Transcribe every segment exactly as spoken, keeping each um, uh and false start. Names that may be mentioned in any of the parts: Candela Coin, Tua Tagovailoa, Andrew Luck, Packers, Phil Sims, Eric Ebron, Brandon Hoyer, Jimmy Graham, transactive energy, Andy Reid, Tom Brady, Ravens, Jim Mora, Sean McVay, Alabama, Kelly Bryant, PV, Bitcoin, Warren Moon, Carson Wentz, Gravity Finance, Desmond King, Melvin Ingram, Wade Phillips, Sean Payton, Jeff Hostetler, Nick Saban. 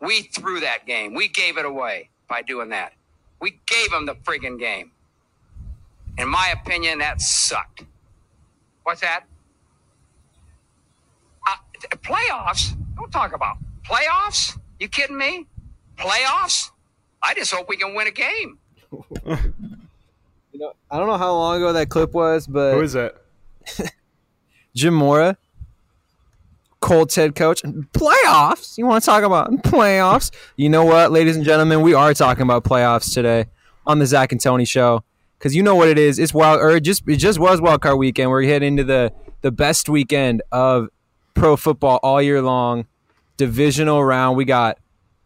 We threw that game. We gave it away by doing that. We gave them the friggin' game. In my opinion, that sucked. What's that? Uh, playoffs? Don't talk about playoffs. You kidding me? Playoffs? I just hope we can win a game. You know, I don't know how long ago that clip was, but who is that? Jim Mora, Colts head coach. Playoffs? You want to talk about playoffs? You know what, ladies and gentlemen, we are talking about playoffs today on the Zach and Tony show, because you know what it is. It's wild, or it just it just was wild card weekend. We're heading into the the best weekend of pro football all year long. Divisional round. We got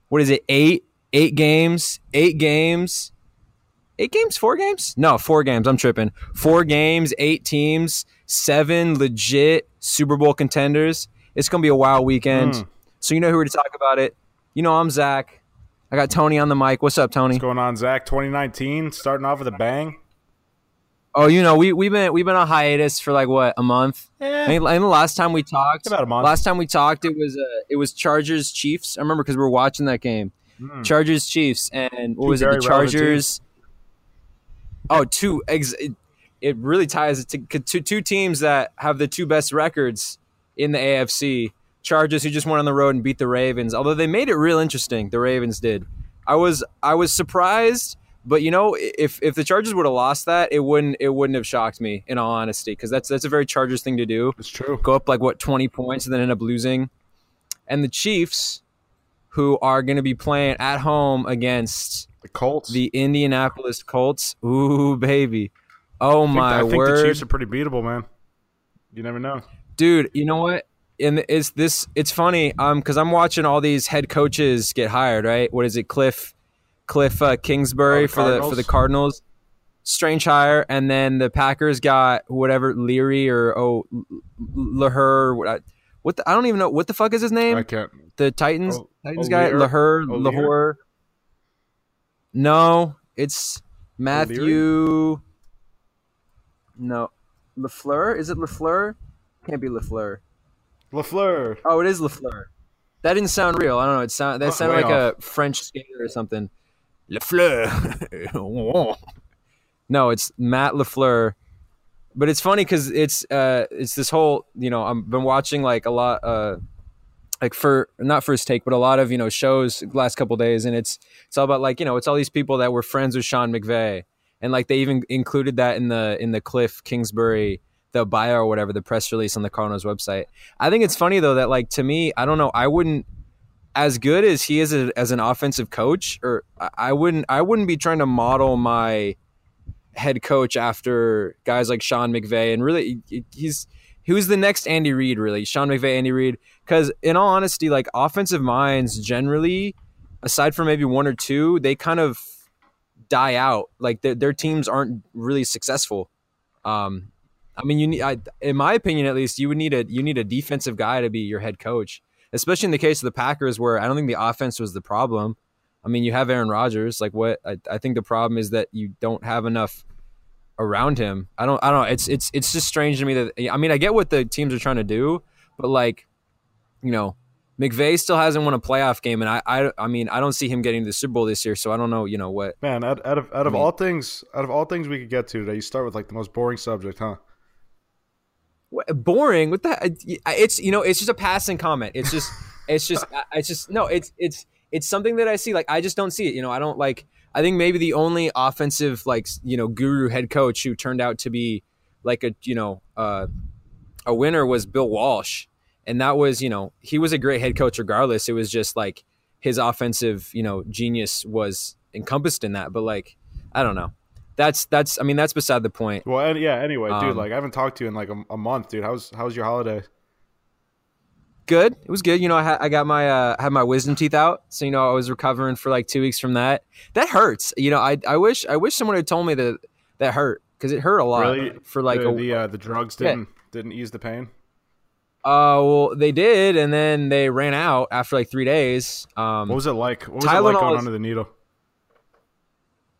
what is it? Eight, eight games, eight games. Eight games, four games? No, four games. I'm tripping. Four games, eight teams, seven legit Super Bowl contenders. It's going to be a wild weekend. Mm. So you know who we're to talk about it. You know I'm Zach. I got Tony on the mic. What's up, Tony? What's going on, Zach? twenty nineteen, starting off with a bang. Oh, you know, we, we've been we've been on hiatus for like, what, a month? Yeah. I mean, and the last time we talked, about a month. Last time we talked, it was, uh, it was Chargers-Chiefs. I remember because we were watching that game. Mm. Chargers-Chiefs. And what Two was it, the Chargers – Oh, two ex- it really ties it to, to two teams that have the two best records in the A F C. Chargers, who just went on the road and beat the Ravens, although they made it real interesting. The Ravens did. I was I was surprised, but you know, if if the Chargers would have lost that, it wouldn't it wouldn't have shocked me, in all honesty, because that's that's a very Chargers thing to do. It's true. Go up like what twenty points and then end up losing. And the Chiefs, who are going to be playing at home against the Colts. The Indianapolis Colts. Ooh, baby. Oh, my word. I think, I think the Chiefs are pretty beatable, man. You never know. Dude, you know what? And it's this it's funny, um, because I'm watching all these head coaches get hired, right? What is it, Kliff Kliff uh, Kingsbury oh, the for the for the Cardinals. Strange hire. And then the Packers got whatever, Leary or oh Lahore. What the, I don't even know what the fuck is his name? I can't. The Titans oh, Titans oh, guy, Lahore, oh, Lahore. No, it's Matthew. No, LaFleur. Is it LaFleur? Can't be LaFleur. LaFleur. Oh, it is LaFleur. That didn't sound real. I don't know. It sound that oh, sounded like off. a French skater or something. LaFleur. No, it's Matt LaFleur. But it's funny because it's uh, it's this whole, you know, I've been watching like a lot. Uh, like for not First Take, but a lot of, you know, shows the last couple of days. And it's, it's all about like, you know, it's all these people that were friends with Sean McVay. And like, they even included that in the, in the Kliff Kingsbury, the bio or whatever, the press release on the Cardinals website. I think it's funny though, that like, to me, I don't know, I wouldn't, as good as he is a, as an offensive coach, or I wouldn't, I wouldn't be trying to model my head coach after guys like Sean McVay. And really he's, Who's the next Andy Reid, really? Sean McVay, Andy Reid. Because in all honesty, like offensive minds generally, aside from maybe one or two, they kind of die out. Like their their teams aren't really successful. Um, I mean, you need, I, in my opinion, at least, you would need a you need a defensive guy to be your head coach, especially in the case of the Packers, where I don't think the offense was the problem. I mean, you have Aaron Rodgers. Like what? I, I think the problem is that you don't have enough around him. I don't I don't know. It's it's it's just strange to me that I mean I get what the teams are trying to do, but like, you know, McVay still hasn't won a playoff game, and I I, I mean I don't see him getting to the Super Bowl this year, so I don't know, you know what. Man, out, out of out I of mean, all things out of all things we could get to today, you start with like the most boring subject, huh? Boring? What the it's you know, it's just a passing comment. It's just it's just it's just no, it's it's it's something that I see. Like I just don't see it, you know. I don't like I think maybe the only offensive, like, you know, guru head coach who turned out to be like a, you know, uh, a winner was Bill Walsh. And that was, you know, he was a great head coach regardless. It was just like his offensive, you know, genius was encompassed in that. But like, I don't know. That's that's I mean, that's beside the point. Well, yeah. Anyway, dude, um, like I haven't talked to you in like a, a month, dude. How's how's your holiday? Good. It was good. You know, I, ha- I got my uh, had my wisdom teeth out, so you know I was recovering for like two weeks from that. That hurts. You know, I I wish I wish someone had told me that that hurt because it hurt a lot. Really? For like the a, the, uh, the drugs didn't yeah. didn't ease the pain. Uh, well, they did, and then they ran out after like three days. Um, what was it like? What was Tylenol it like going is, under the needle?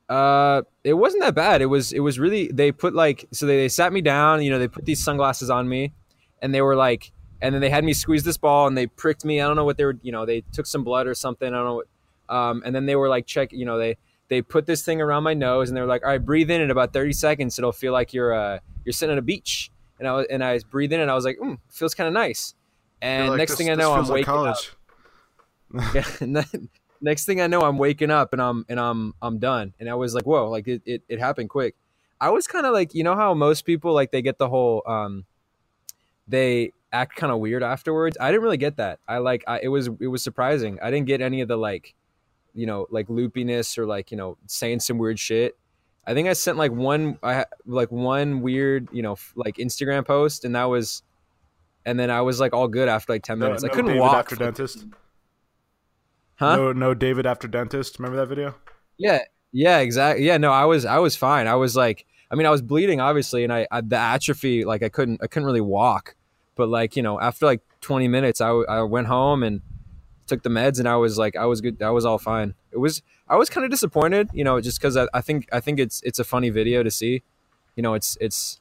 Uh, it wasn't that bad. It was it was really they put like so they, they sat me down. You know, they put these sunglasses on me, and they were like. And then they had me squeeze this ball and they pricked me. I don't know what they were, you know, they took some blood or something. I don't know. What, um, and then they were like, check, you know, they, they put this thing around my nose and they were like, all right, breathe in in about thirty seconds. It'll feel like you're, uh, you're sitting on a beach. And I was, and I breathed in and I was like, mm, feels kind of nice. And like, next this, thing I know, I'm waking like up. Yeah, and then, next thing I know, I'm waking up and I'm, and I'm, I'm done. And I was like, whoa, like it, it, it happened quick. I was kind of like, you know how most people, like they get the whole, um, they act kind of weird afterwards. I didn't really get that. I like, I, it was, it was surprising. I didn't get any of the like, you know, like loopiness or like, you know, saying some weird shit. I think I sent like one, I like one weird, you know, like Instagram post, and that was, and then I was like all good after like ten minutes. No, I no couldn't David walk after like, dentist. Huh? No, no David after dentist. Remember that video? Yeah. Yeah, exactly. Yeah. No, I was, I was fine. I was like, I mean, I was bleeding obviously. And I, I the atrophy, like I couldn't, I couldn't really walk, but like, you know, after like twenty minutes, I, I went home and took the meds and I was like, I was good. I was all fine. It was, I was kind of disappointed, you know, just cause I, I think, I think it's, it's a funny video to see, you know, it's, it's.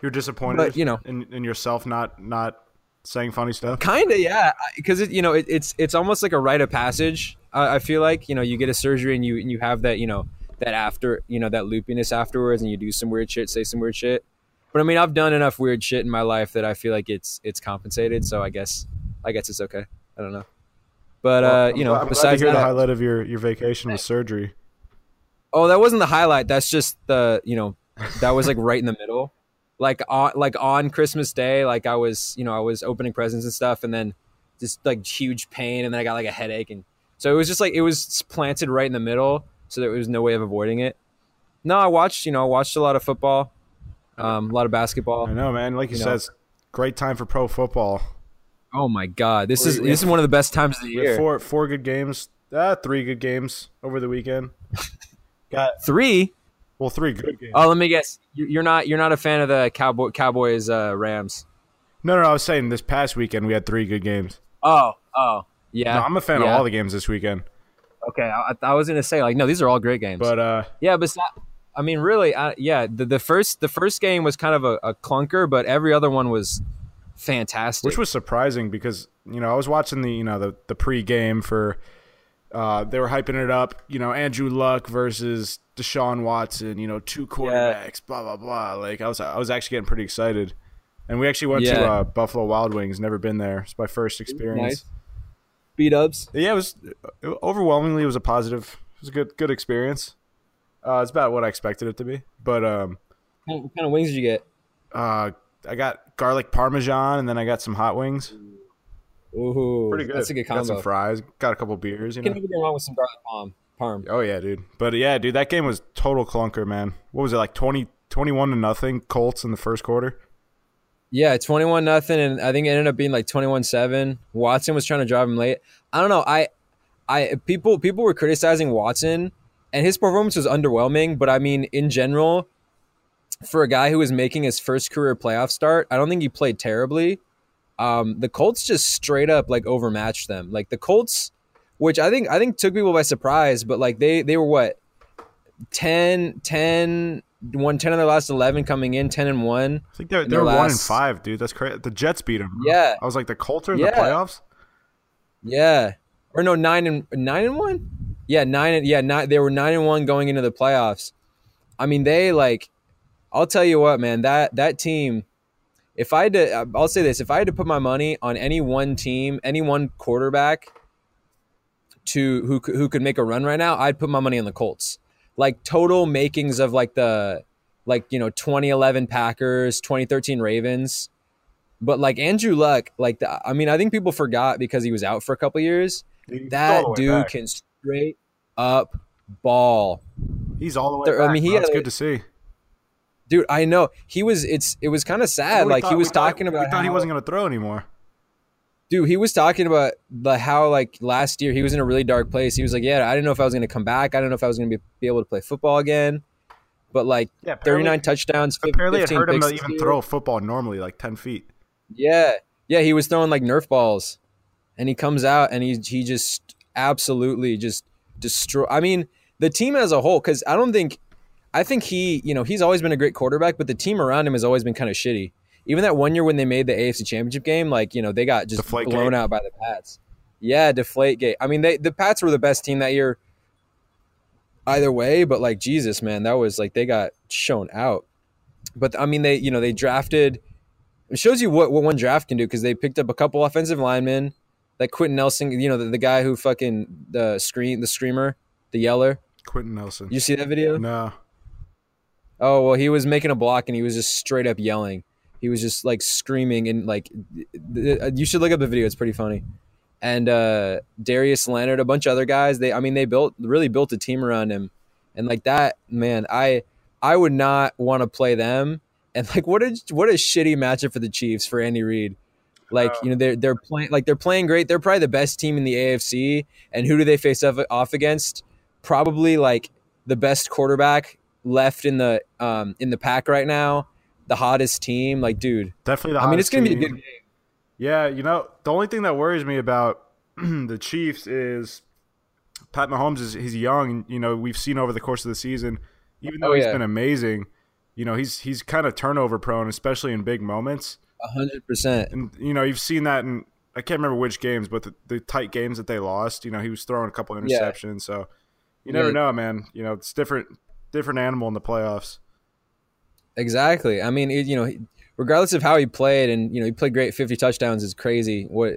You're disappointed, but, you know, in, in yourself, not, not saying funny stuff. Kind of. Yeah. Cause it, you know, it, it's, it's almost like a rite of passage. I, I feel like, you know, you get a surgery and you, and you have that, you know, that after, you know, that loopiness afterwards and you do some weird shit, say some weird shit. But I mean, I've done enough weird shit in my life that I feel like it's, it's compensated. So I guess, I guess it's okay. I don't know. But, well, uh, you know, I'm besides glad to hear that, the highlight of your, your vacation was surgery. Oh, that wasn't the highlight. That's just the, you know, that was like right in the middle, like on, like on Christmas Day. Like I was, you know, I was opening presents and stuff and then just like huge pain. And then I got like a headache. And so it was just like, it was planted right in the middle. So there was no way of avoiding it. No, I watched, you know, I watched a lot of football, um, a lot of basketball. I know, man. Like you, you said, know. Great time for pro football. Oh my God! This is this is one of the best times of the year. Four four good games, ah, three good games over the weekend. Got three. Well, three good games. Oh, let me guess. You're not you're not a fan of the Cowboy Cowboys uh, Rams. No, no, I was saying this past weekend we had three good games. Oh, oh, yeah. No, I'm a fan yeah. of all the games this weekend. Okay, I, I was gonna say like no, these are all great games. But uh, yeah, but I mean, really, I, yeah. The, the first the first game was kind of a, a clunker, but every other one was fantastic, which was surprising because you know I was watching the you know the the pre-game for uh they were hyping it up, you know Andrew Luck versus Deshaun Watson, you know two quarterbacks, yeah. blah blah blah. Like I was I was actually getting pretty excited, and we actually went yeah. to uh, Buffalo Wild Wings. Never been there. It's my first experience. Nice. Beat ups. Yeah, it was it, overwhelmingly it was a positive. It was a good good experience. Uh, it's about what I expected it to be. But um, what kind of wings did you get? Uh. I got garlic parmesan, and then I got some hot wings. Ooh, pretty good. That's a good combo. Got some fries. Got a couple beers. You know? Can't even go wrong with some garlic palm, parm. Oh yeah, dude. But yeah, dude, that game was total clunker, man. What was it like? twenty, twenty-one to nothing Colts in the first quarter. Yeah, twenty-one nothing, and I think it ended up being like twenty-one seven. Watson was trying to drive him late. I don't know. I, I people people were criticizing Watson, and his performance was underwhelming. But I mean, in general, for a guy who was making his first career playoff start, I don't think he played terribly. Um, the Colts just straight up like overmatched them. Like the Colts, which I think I think took people by surprise, but like they they were what? ten, ten, won ten of their last eleven coming in, ten and one. I think they're, they're last... one and five, dude. That's crazy. The Jets beat them. Bro. Yeah. I was like, the Colts are in yeah. the playoffs? Yeah. Or no, nine and nine and one? Yeah, nine and yeah, nine they were nine and one going into the playoffs. I mean, they like I'll tell you what, man, that, that team, if I had to, I'll say this, if I had to put my money on any one team, any one quarterback to who, who could make a run right now, I'd put my money on the Colts. Like total makings of like the, like, you know, twenty eleven Packers, twenty thirteen Ravens. But like Andrew Luck, like, the, I mean, I think people forgot because he was out for a couple of years. He's that dude back. Can straight up ball. He's all the way there, back. I mean, he That's had, good to see. Dude, I know he was. It's it was kind of sad. Like thought, he was talking thought, about. We thought how, he wasn't going to throw anymore. Dude, he was talking about the how like last year he was in a really dark place. He was like, "Yeah, I didn't know if I was going to come back. I don't know if I was going to be, be able to play football again." But like yeah, thirty-nine touchdowns, apparently it hurt him to even throw a football normally, like ten feet. Yeah, yeah, he was throwing like Nerf balls, and he comes out and he he just absolutely just destroy. I mean, the team as a whole, because I don't think. I think he, you know, he's always been a great quarterback, but the team around him has always been kind of shitty. even that one year when they made the A F C Championship game, like, you know, they got just deflate blown gate. out by the Pats. Yeah, deflate gate. I mean, they the Pats were the best team that year either way, but, like, Jesus, man, that was, like, they got shown out. But, I mean, they, you know, they drafted – it shows you what, what one draft can do, because they picked up a couple offensive linemen, like Quentin Nelson, you know, the, the guy who fucking the screen, the screamer, the yeller. Quentin Nelson. You see that video? No. Oh, well, he was making a block, and he was just straight up yelling. He was just, like, screaming, and, like, you should look up the video. It's pretty funny. And uh, Darius Leonard, a bunch of other guys. They, I mean, they built really built a team around him. And, like, that, man, I I would not want to play them. And, like, what a, what a shitty matchup for the Chiefs, for Andy Reid. Like, you know, they're, they're, play, like, they're playing great. They're probably the best team in the A F C. And who do they face off, off against? Probably, like, the best quarterback left in the um in the pack right now, the hottest team, like, dude, definitely the hottest. I mean, it's gonna team. be a good game. Yeah, you know, the only thing that worries me about the Chiefs is Pat Mahomes is he's young, and, you know, we've seen over the course of the season, even though oh, he's yeah. been amazing, you know, he's he's kind of turnover prone, especially in big moments. A hundred percent. And, you know, you've seen that in I can't remember which games, but the, the tight games that they lost, you know, he was throwing a couple of interceptions. Yeah. So you never yeah. know, man. You know, it's different. different animal in the playoffs. Exactly. I mean, it, you know, regardless of how he played, and, you know, he played great. fifty touchdowns is crazy. What,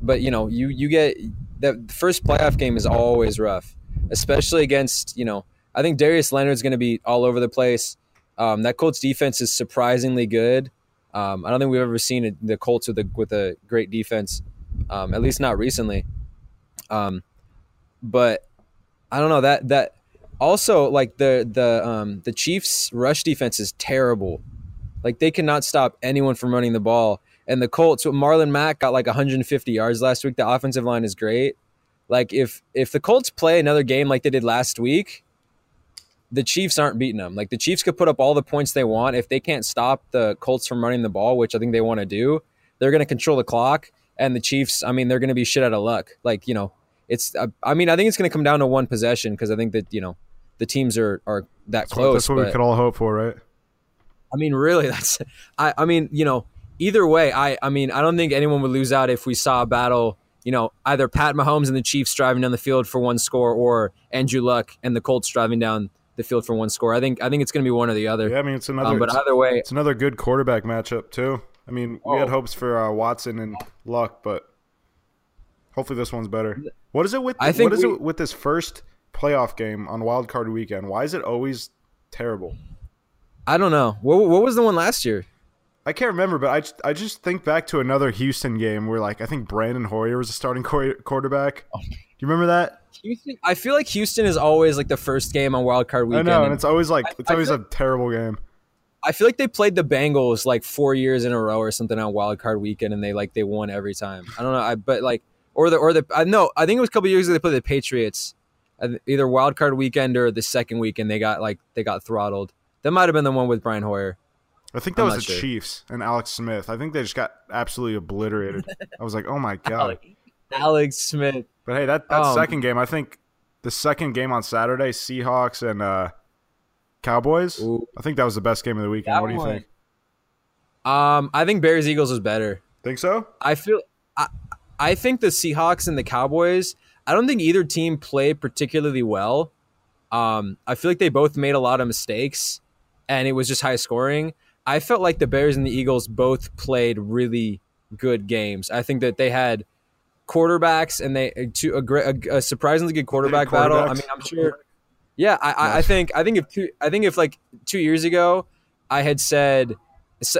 but, you know, you, you get that first playoff game is always rough, especially against, you know, I think Darius Leonard's going to be all over the place. Um, that Colts defense is surprisingly good. Um, I don't think we've ever seen a, the Colts with a, with a great defense, um, at least not recently. Um, but I don't know that, that, Also, like, the the um, the Chiefs' rush defense is terrible. Like, they cannot stop anyone from running the ball. And the Colts, Marlon Mack got like one hundred fifty yards last week. The offensive line is great. Like, if if the Colts play another game like they did last week, the Chiefs aren't beating them. Like, the Chiefs could put up all the points they want. If they can't stop the Colts from running the ball, which I think they want to do, they're going to control the clock. And the Chiefs, I mean, they're going to be shit out of luck. Like, you know, it's I, I mean, I think it's going to come down to one possession, because I think that, you know, the teams are, are that that's close. What, that's what but, we could all hope for, right? I mean, really, that's I, – I mean, you know, either way, I, I mean, I don't think anyone would lose out if we saw a battle, you know, either Pat Mahomes and the Chiefs driving down the field for one score, or Andrew Luck and the Colts driving down the field for one score. I think I think it's going to be one or the other. Yeah, I mean, it's another um, – but either way – it's another good quarterback matchup too. I mean, oh. we had hopes for uh, Watson and Luck, but hopefully this one's better. What is it with – what is we, it with this first – playoff game on wild card weekend? Why is it always terrible? I don't know. What, what was the one last year? I can't remember, but I just, I just think back to another Houston game where, like, I think Brandon Hoyer was a starting quarterback. Oh. Do you remember that? Houston, I feel like Houston is always like the first game on wild card weekend. I know, and, and it's always like it's I, always I feel, a terrible game. I feel like they played the Bengals like four years in a row or something on wild card weekend, and they like they won every time. I don't know. I but like or the or the I no, I think it was a couple years ago they played the Patriots. Either wild card weekend or the second weekend, they got like they got throttled. That might have been the one with Brian Hoyer. I think that I'm was the sure. Chiefs and Alex Smith. I think they just got absolutely obliterated. I was like, oh my god, Alex Smith. But hey, that, that um, second game, I think the second game on Saturday, Seahawks and uh, Cowboys. Ooh. I think that was the best game of the weekend. What do you one. think? Um, I think Bears Eagles was better. Think so? I feel I I think the Seahawks and the Cowboys. I don't think either team played particularly well. Um, I feel like they both made a lot of mistakes, and it was just high scoring. I felt like the Bears and the Eagles both played really good games. I think that they had quarterbacks and they two, a, a surprisingly good quarterback battle. I mean, I'm sure. Yeah, I, I, I think I think if two, I think if like two years ago, I had said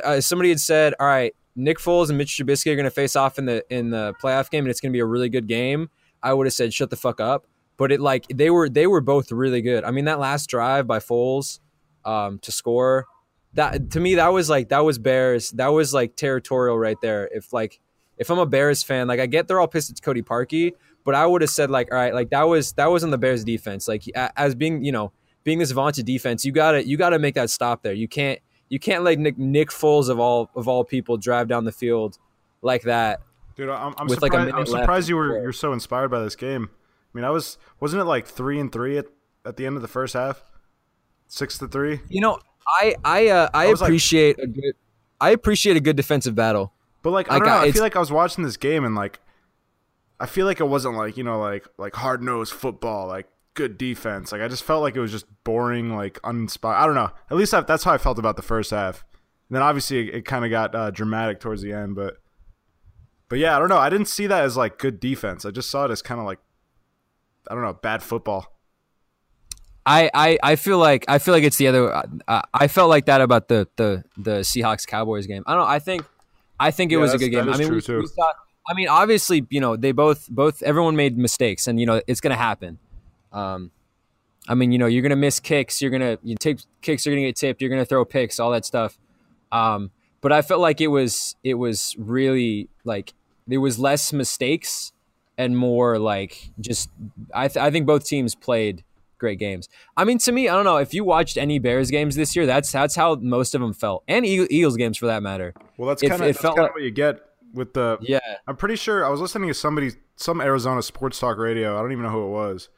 uh, somebody had said, "All right, Nick Foles and Mitch Trubisky are going to face off in the in the playoff game, and it's going to be a really good game." I would have said, shut the fuck up. But it like they were they were both really good. I mean, that last drive by Foles um, to score, that to me, that was like that was Bears. That was like territorial right there. If like if I'm a Bears fan, like I get they're all pissed at Cody Parkey, but I would have said like, all right, like that was that was on the Bears defense. Like as being, you know, being this vaunted defense, you got to you got to make that stop there. You can't you can't let Nick, Nick Foles of all of all people drive down the field like that. Dude, I'm, I'm surprised, like I'm surprised you were you're so inspired by this game. I mean, I was wasn't it like three and three at, at the end of the first half, six to three. You know, I I uh, I, I appreciate like, a good I appreciate a good defensive battle. But, like, I don't like, know. I, I feel like I was watching this game and, like, I feel like it wasn't, like, you know, like, like hard-nosed football, like, good defense. Like, I just felt like it was just boring, like, uninspired. I don't know. At least I, that's how I felt about the first half. And then, obviously, it, it kind of got uh, dramatic towards the end. But, but, yeah, I don't know. I didn't see that as, like, good defense. I just saw it as kind of, like, I don't know, bad football. I, I, I feel like I feel like it's the other. Uh, I felt like that about the the, the Seahawks Cowboys game. I don't know. I think I think it yeah, was a good game. I mean, we, we saw, I mean, obviously, you know, they both both everyone made mistakes, and you know it's gonna happen. Um, I mean, you know, you're gonna miss kicks. You're gonna you take kicks. You're gonna get tipped. You're gonna throw picks. All that stuff. Um, but I felt like it was it was really like there was less mistakes and more like just I th- I think both teams played great games. I mean, to me, I don't know if you watched any Bears games this year. That's that's how most of them felt, and Eagles games for that matter. Well, that's kind of like, what you get with the. Yeah, I'm pretty sure I was listening to somebody, some Arizona sports talk radio. I don't even know who it was,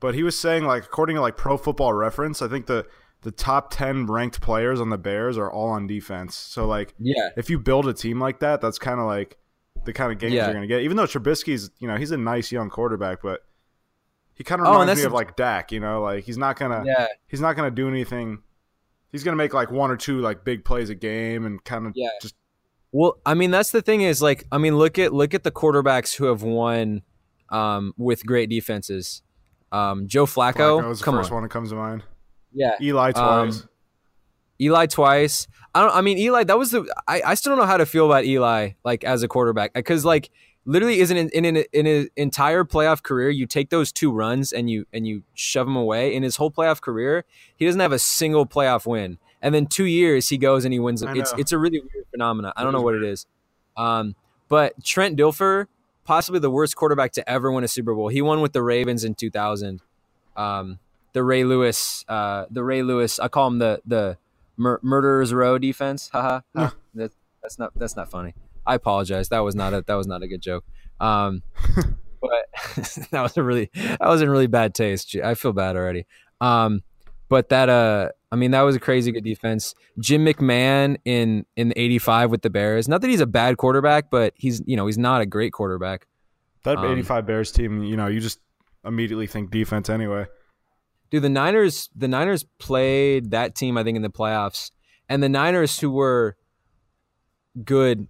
but he was saying like, according to like Pro Football Reference, I think the the top ten ranked players on the Bears are all on defense. So like, yeah, if you build a team like that, that's kind of like the kind of games yeah. you're gonna get. Even though Trubisky's, you know, he's a nice young quarterback, but. He kind of reminds oh, me of like Dak, you know, like he's not gonna, yeah. he's not gonna do anything. He's gonna make like one or two like big plays a game and kind of yeah. just. Well, I mean, that's the thing is like, I mean, look at look at the quarterbacks who have won um, with great defenses. Um, Joe Flacco, Flacco is the come first on. one that comes to mind. Yeah, Eli twice. Um, Eli twice. I don't. I mean, Eli. That was the. I, I still don't know how to feel about Eli like as a quarterback because like. Literally, isn't in, in in in his entire playoff career, you take those two runs and you and you shove them away. In his whole playoff career, he doesn't have a single playoff win. And then two years, he goes and he wins. It's it's a really weird phenomenon. I don't know what it is. Um, but Trent Dilfer, possibly the worst quarterback to ever win a Super Bowl. He won with the Ravens in two thousand. Um, the Ray Lewis, uh, the Ray Lewis, I call him the the mur- Murderers Row defense. Haha, yeah. that, that's not that's not funny. I apologize. That was not a that was not a good joke. Um, but that was a really that was in really bad taste. I feel bad already. Um, but that uh, I mean that was a crazy good defense. Jim McMahon in in eighty-five with the Bears. Not that he's a bad quarterback, but he's you know he's not a great quarterback. That um, eighty-five Bears team, you know, you just immediately think defense anyway. Dude, the Niners the Niners played that team I think in the playoffs, and the Niners who were good.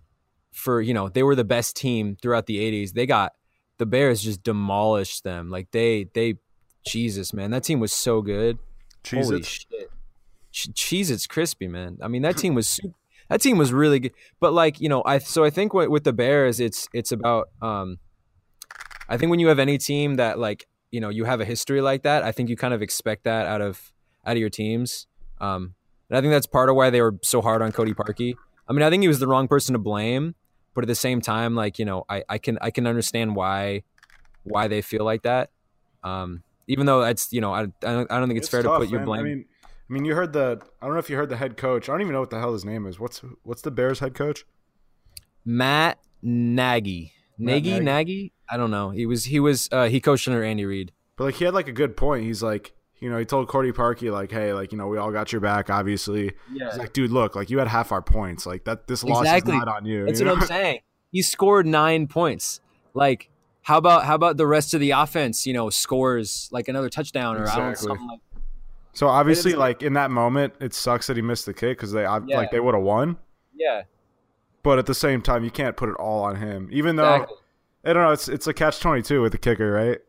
For you know they were the best team throughout the eighties. They got the Bears just demolished them. Like they they Jesus man, that team was so good. Cheez-Its. Holy shit, Cheez-Its crispy man. I mean that team was super, that team was really good. But like you know I so I think what, with the Bears it's it's about um I think when you have any team that like you know you have a history like that I think you kind of expect that out of out of your teams. Um, and I think that's part of why they were so hard on Cody Parkey. I mean I think he was the wrong person to blame. But at the same time, like, you know, I, I can I can understand why why they feel like that. Um, even though that's, you know, I, I, don't, I don't think it's, it's fair tough, to put man. your blame. I mean, I mean, you heard the – I don't know if you heard the head coach. I don't even know what the hell his name is. What's what's the Bears head coach? Matt Nagy. Nagy, Matt Nagy? Nagy? I don't know. He was – he was uh, he coached under Andy Reid. But, like, he had, like, a good point. He's like, you know, he told Cody Parkey, like, hey, like, you know, we all got your back, obviously. Yeah. He's like, dude, look, like, you had half our points. Like, that this loss exactly. is not on you. That's you what know? I'm saying. He scored nine points. Like, how about how about the rest of the offense, you know, scores, like, another touchdown or exactly. I don't know, something like that. So, obviously, like, in that moment, it sucks that he missed the kick because, they yeah. like, they would have won. Yeah. But at the same time, you can't put it all on him. Even though, exactly. I don't know, it's, it's a catch twenty-two with the kicker, right?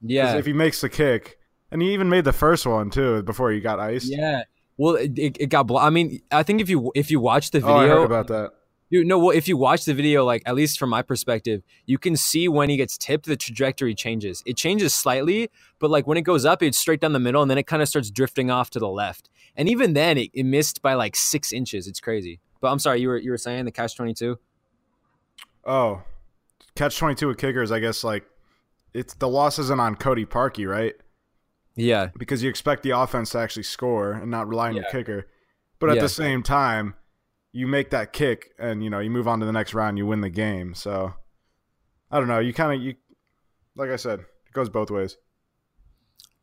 Yeah. If he makes the kick – and he even made the first one too before he got iced. Yeah, well, it it got. Blo- I mean, I think if you if you watch the video, oh, I heard about that. Dude, no, well, if you watch the video, like at least from my perspective, you can see when he gets tipped, the trajectory changes. It changes slightly, but like when it goes up, it's straight down the middle, and then it kind of starts drifting off to the left. And even then, it, it missed by like six inches. It's crazy. But I'm sorry, you were you were saying the catch twenty-two. Oh, catch twenty-two with kickers. I guess like it's the loss isn't on Cody Parkey, right? Yeah, because you expect the offense to actually score and not rely on yeah. your kicker, but at yeah. the same time, you make that kick and you know you move on to the next round, you win the game. So I don't know, you kind of you, like I said, it goes both ways.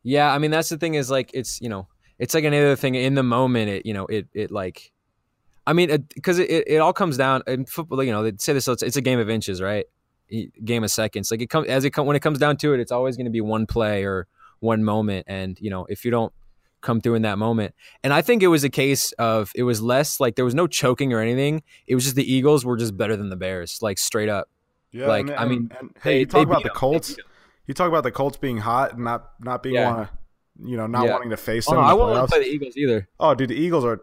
Yeah, I mean that's the thing is like it's you know it's like another thing in the moment. It you know it it like I mean, because it, it, it all comes down in football. You know, they say this, so it's, it's a game of inches, right? Game of seconds. Like it comes as it come, when it comes down to it, it's always going to be one play or one moment. And you know, if you don't come through in that moment, and I think it was a case of it was less like there was no choking or anything. It was just the Eagles were just better than the Bears, like straight up. Yeah, like and, I mean, and, and, they, hey, you talk about the Colts. You talk about the Colts being hot and not not being yeah. want to, you know, not yeah. wanting to face them. Oh, I won't want to play the Eagles either. Oh, dude, the Eagles are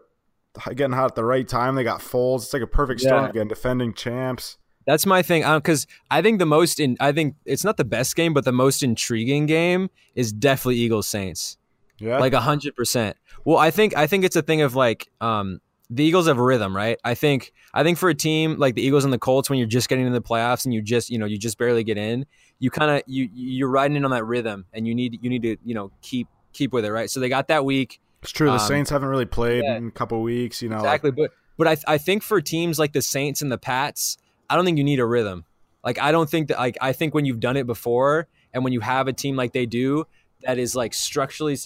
getting hot at the right time. They got Foles. It's like a perfect storm yeah. again, defending champs. That's my thing, because um, I think the most in I think it's not the best game, but the most intriguing game is definitely Eagles Saints. Yeah, like a hundred percent. Well, I think I think it's a thing of like um, the Eagles have a rhythm, right? I think I think for a team like the Eagles and the Colts, when you're just getting into the playoffs and you just you know you just barely get in, you kind of you you're riding in on that rhythm, and you need you need to you know keep keep with it, right? So they got that week. It's true. The um, Saints haven't really played yeah. in a couple of weeks, you know. Exactly, like, but but I th- I think for teams like the Saints and the Pats, I don't think you need a rhythm. Like I don't think that like I think when you've done it before and when you have a team like they do that is like structurally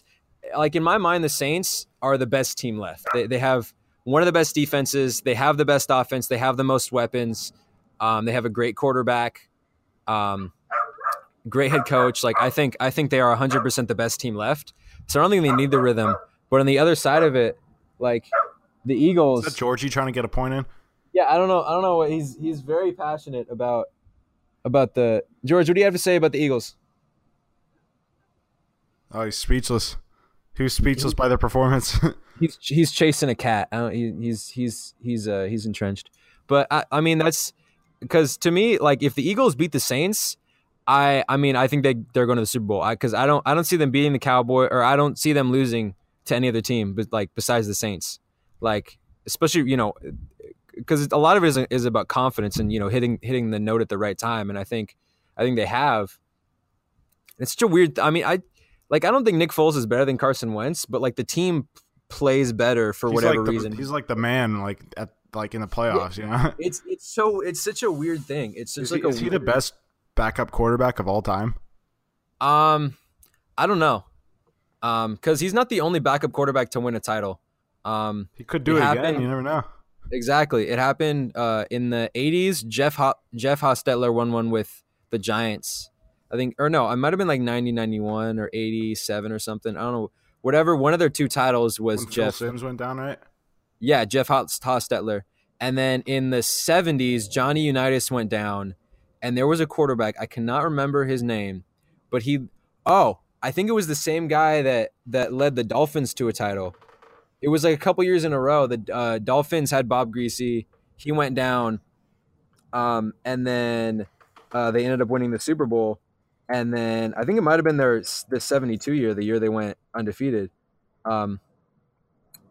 like in my mind the Saints are the best team left. They they have one of the best defenses, they have the best offense, they have the most weapons. Um, they have a great quarterback, um, great head coach. Like I think I think they are one hundred percent the best team left. So I don't think they need the rhythm. But on the other side of it, like the Eagles, is that Georgie trying to get a point in? Yeah, I don't know. I don't know what he's he's very passionate about about the George, what do you have to say about the Eagles? Oh, he's speechless. He was speechless he, by their performance. he's he's chasing a cat. I don't, he, he's he's he's uh he's entrenched. But I, I mean that's because to me, like if the Eagles beat the Saints, I I mean I think they they're going to the Super Bowl. I because I don't I don't see them beating the Cowboys or I don't see them losing to any other team, but like besides the Saints, like especially you know. Because a lot of it is, is about confidence and you know hitting hitting the note at the right time, and I think I think they have. It's such a weird. I mean, I like I don't think Nick Foles is better than Carson Wentz, but like the team plays better for he's whatever like the, reason. He's like the man, like at like in the playoffs, yeah. you know. It's it's so it's such a weird thing. It's just is like he, a is weird, he the best backup quarterback of all time? Um, I don't know, um, because he's not the only backup quarterback to win a title. Um, he could do it happened, again. You never know. Exactly. It happened uh, in the eighties. Jeff Ho- Jeff Hostetler won one with the Giants. I think, or no, it might have been like ninety, ninety-one or eighty-seven or something. I don't know. Whatever. One of their two titles was when Jeff. Phil Sims went down, right? Yeah, Jeff Hostetler. And then in the seventies, Johnny Unitas went down, and there was a quarterback. I cannot remember his name, but he, oh, I think it was the same guy that, that led the Dolphins to a title. It was like a couple years in a row. The uh, Dolphins had Bob Greasy. He went down, um, and then uh, they ended up winning the Super Bowl. And then I think it might have been their the seventy-two year, the year they went undefeated. Um,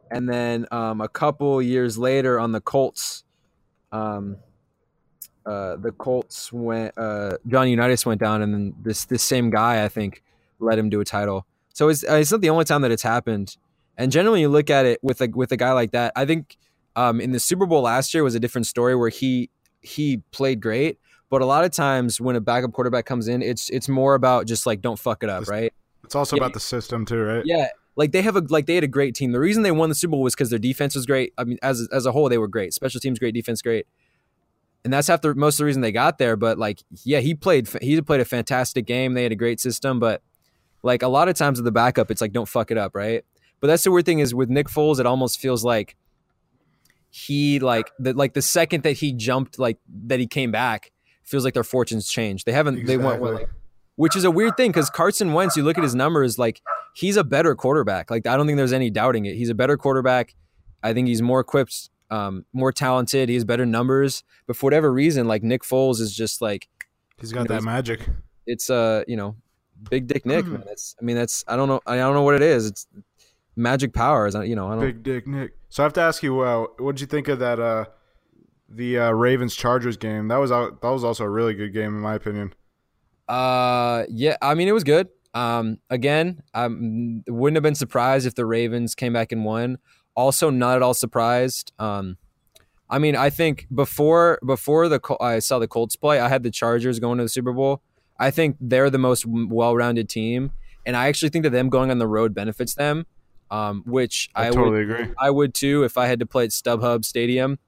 and then um, a couple years later on the Colts, um, uh, the Colts went. Uh, Johnny Unitas went down, and then this this same guy I think led him to a title. So it's it's not the only time that it's happened. And generally, you look at it with a with a guy like that. I think um, in the Super Bowl last year was a different story where he he played great, but a lot of times when a backup quarterback comes in, it's it's more about just like don't fuck it up, it's, right? It's also yeah. about the system too, right? Yeah, like they have a like they had a great team. The reason they won the Super Bowl was because their defense was great. I mean, as as a whole, they were great. Special teams great, defense great, and that's half the most of the reason they got there. But like, yeah, he played he played a fantastic game. They had a great system, but like a lot of times with the backup, it's like don't fuck it up, right? But that's the weird thing is with Nick Foles, it almost feels like he like the like the second that he jumped, like that he came back, feels like their fortunes changed. They haven't exactly. they went well, like, which is a weird thing because Carson Wentz, you look at his numbers, like he's a better quarterback. Like I don't think there's any doubting it. He's a better quarterback. I think he's more equipped, um, more talented. He has better numbers. But for whatever reason, like Nick Foles is just like he's got you know, that magic. It's uh you know big dick Nick. Mm. Man. That's I mean that's I don't know I don't know what it is. It's magic powers, you know. I don't... Big Dick Nick. So I have to ask you, uh, what did you think of that? Uh, the uh, Ravens Chargers game. That was uh, that was also a really good game, in my opinion. Uh, yeah. I mean, it was good. Um, again, I wouldn't have been surprised if the Ravens came back and won. Also, not at all surprised. Um, I mean, I think before before the Col- I saw the Colts play, I had the Chargers going to the Super Bowl. I think they're the most well-rounded team, and I actually think that them going on the road benefits them. um, which I, I totally would, agree. I would too if I had to play at StubHub Stadium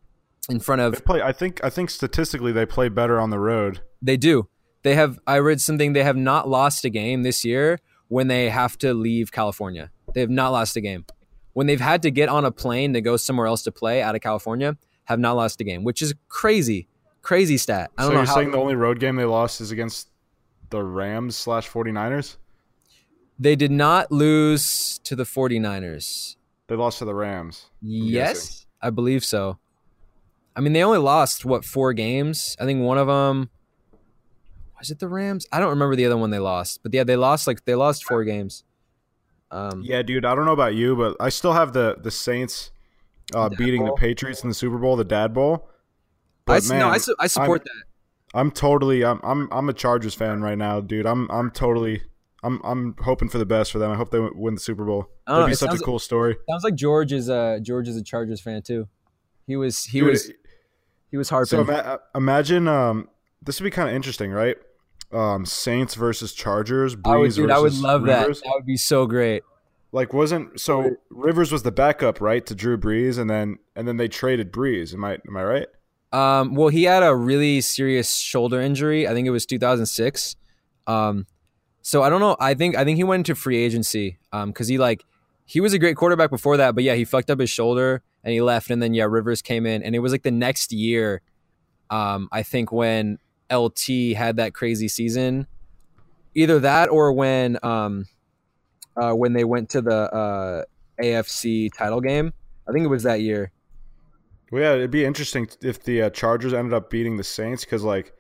in front of. They play, I think. I think statistically they play better on the road. They do. They have. I read something. They have not lost a game this year when they have to leave California. They have not lost a game when they've had to get on a plane to go somewhere else to play out of California. Have not lost a game, which is crazy, crazy stat. I don't so know you're how saying the only road game they lost is against the Rams slash 49ers? They did not lose to the 49ers. They lost to the Rams. I'm yes, guessing. I believe so. I mean, they only lost, what, four games? I think one of them – was it the Rams? I don't remember the other one they lost. But, yeah, they lost like they lost four games. Um, yeah, dude, I don't know about you, but I still have the, the Saints uh, beating Bowl. the Patriots in the Super Bowl, the Dad Bowl. But, I, man, no, I, su- I support I'm, that. I'm totally I'm I'm I'm a Chargers fan right now, dude. I'm I'm totally I'm I'm hoping for the best for them. I hope they win the Super Bowl. That'd be such a cool story. Sounds like George is a George is a Chargers fan too. He was he dude, was he was harping. So ima- imagine um this would be kind of interesting, right? Um, Saints versus Chargers. Brees I would, dude, versus I would love Rivers. that. That would be so great. Like wasn't so Rivers was the backup, right, to Drew Brees, and then and then they traded Brees. Am I am I right? Um, well, he had a really serious shoulder injury. I think it was two thousand six. Um, so I don't know. I think I think he went into free agency because um, he like he was a great quarterback before that. But yeah, he fucked up his shoulder and he left. And then yeah, Rivers came in, and it was like the next year. Um, I think when L T had that crazy season, either that or when um, uh, when they went to the uh, A F C title game. I think it was that year. Well, yeah, it'd be interesting if the uh, Chargers ended up beating the Saints because, like,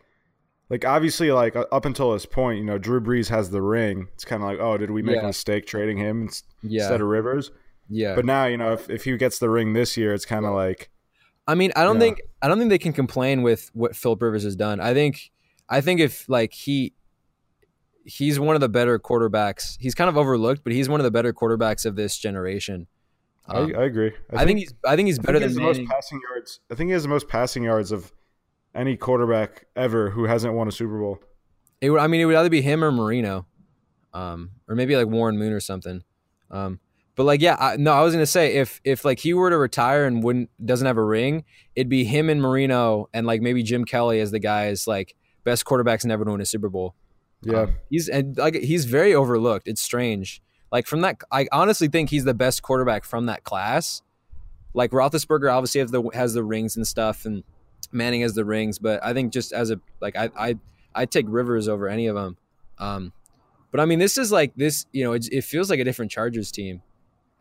like obviously, like, up until this point, you know, Drew Brees has the ring. It's kind of like, oh, did we make yeah. a mistake trading him instead yeah. of Rivers? Yeah. But now, you know, if, if he gets the ring this year, it's kind of yeah. like. I mean, I don't think know. I don't think they can complain with what Philip Rivers has done. I think I think if like he he's one of the better quarterbacks. He's kind of overlooked, but he's one of the better quarterbacks of this generation. Um, I, I agree. I, I think, think he's. I think he's better think he than Manning. Most passing yards. I think he has the most passing yards of any quarterback ever who hasn't won a Super Bowl. It would. I mean, it would either be him or Marino, um, or maybe like Warren Moon or something. Um, but like, yeah, I, no, I was gonna say if if like he were to retire and wouldn't doesn't have a ring, it'd be him and Marino and like maybe Jim Kelly as the guys like best quarterbacks never to win a Super Bowl. Yeah, um, he's and like he's very overlooked. It's strange. Like from that, I honestly think he's the best quarterback from that class. Like Roethlisberger obviously has the has the rings and stuff, and Manning has the rings. But I think just as a like, I I I take Rivers over any of them. Um, but I mean, this is like this. You know, it, it feels like a different Chargers team,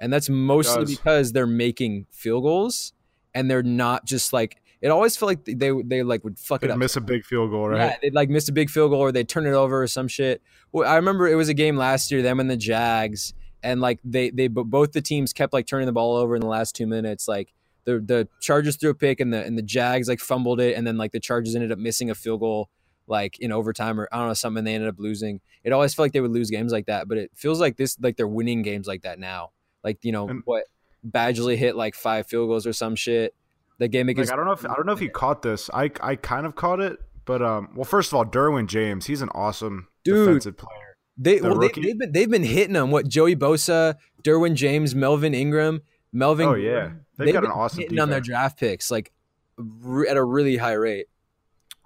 and that's mostly because they're making field goals and they're not just like. It always felt like they they like would fuck they'd it up. Miss a big field goal, right? Yeah, they'd like miss a big field goal or they'd turn it over or some shit. Well, I remember it was a game last year, them and the Jags, and like they they both the teams kept like turning the ball over in the last two minutes. Like the the Chargers threw a pick and the and the Jags like fumbled it, and then like the Chargers ended up missing a field goal like in overtime or I don't know something. They ended up losing. It always felt like they would lose games like that, but it feels like this like they're winning games like that now. Like you know and- what Badgley hit like five field goals or some shit. The game against like, I don't know if I don't know if you caught this. I I kind of caught it, but um. Well, first of all, Derwin James, he's an awesome Dude, defensive player. They the well, they, they've been they've been hitting him. What Joey Bosa, Derwin James, Melvin Ingram, Melvin. Oh yeah, they've, they've got an awesome hitting defense on their draft picks, like re- at a really high rate.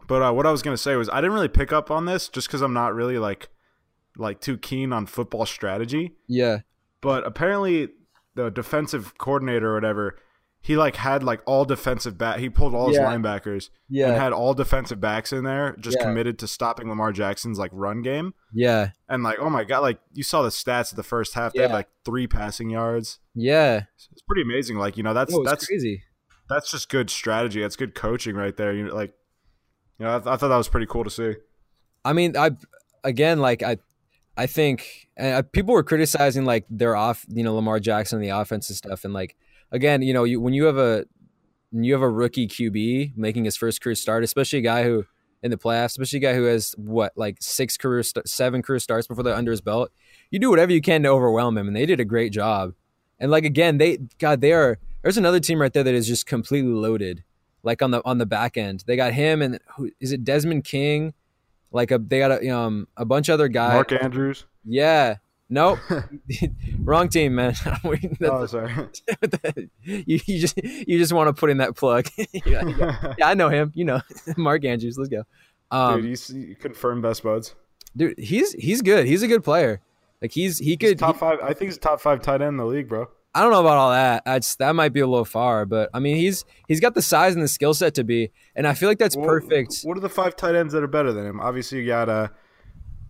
But uh, what I was gonna say was I didn't really pick up on this just because I'm not really like like too keen on football strategy. Yeah. But apparently, the defensive coordinator or whatever. He like had like all defensive back. He pulled all his yeah. linebackers yeah. and had all defensive backs in there, just yeah. committed to stopping Lamar Jackson's like run game. Yeah, and like oh my god, like you saw the stats of the first half. They yeah. had like three passing yards. Yeah, it's pretty amazing. Like you know that's oh, that's crazy. That's just good strategy. That's good coaching right there. You know, like you know I, th- I thought that was pretty cool to see. I mean, I again like I I think and I, people were criticizing like their off you know Lamar Jackson and the offense and stuff and like. Again, you know, you, when you have a when you have a rookie Q B making his first career start, especially a guy who in the playoffs, especially a guy who has what like six career, st- seven career starts before they're under his belt. You do whatever you can to overwhelm him, and they did a great job. And like again, they God, they are. There's another team right there that is just completely loaded, like on the on the back end. They got him, and who is it? Desmond King, like a they got a, um a bunch of other guys. Mark Andrews. Yeah. Nope. Wrong team, man. Oh, sorry. you, you just you just want to put in that plug. Like, yeah, I know him. You know, Mark Andrews. Let's go. Um, dude, you, see, you confirm best buds. Dude, he's he's good. He's a good player. Like he's he could he's top he, five. I think he's top five tight end in the league, bro. I don't know about all that. That's that might be a little far, but I mean, he's he's got the size and the skill set to be, and I feel like that's well, perfect. What are the five tight ends that are better than him? Obviously, you got uh,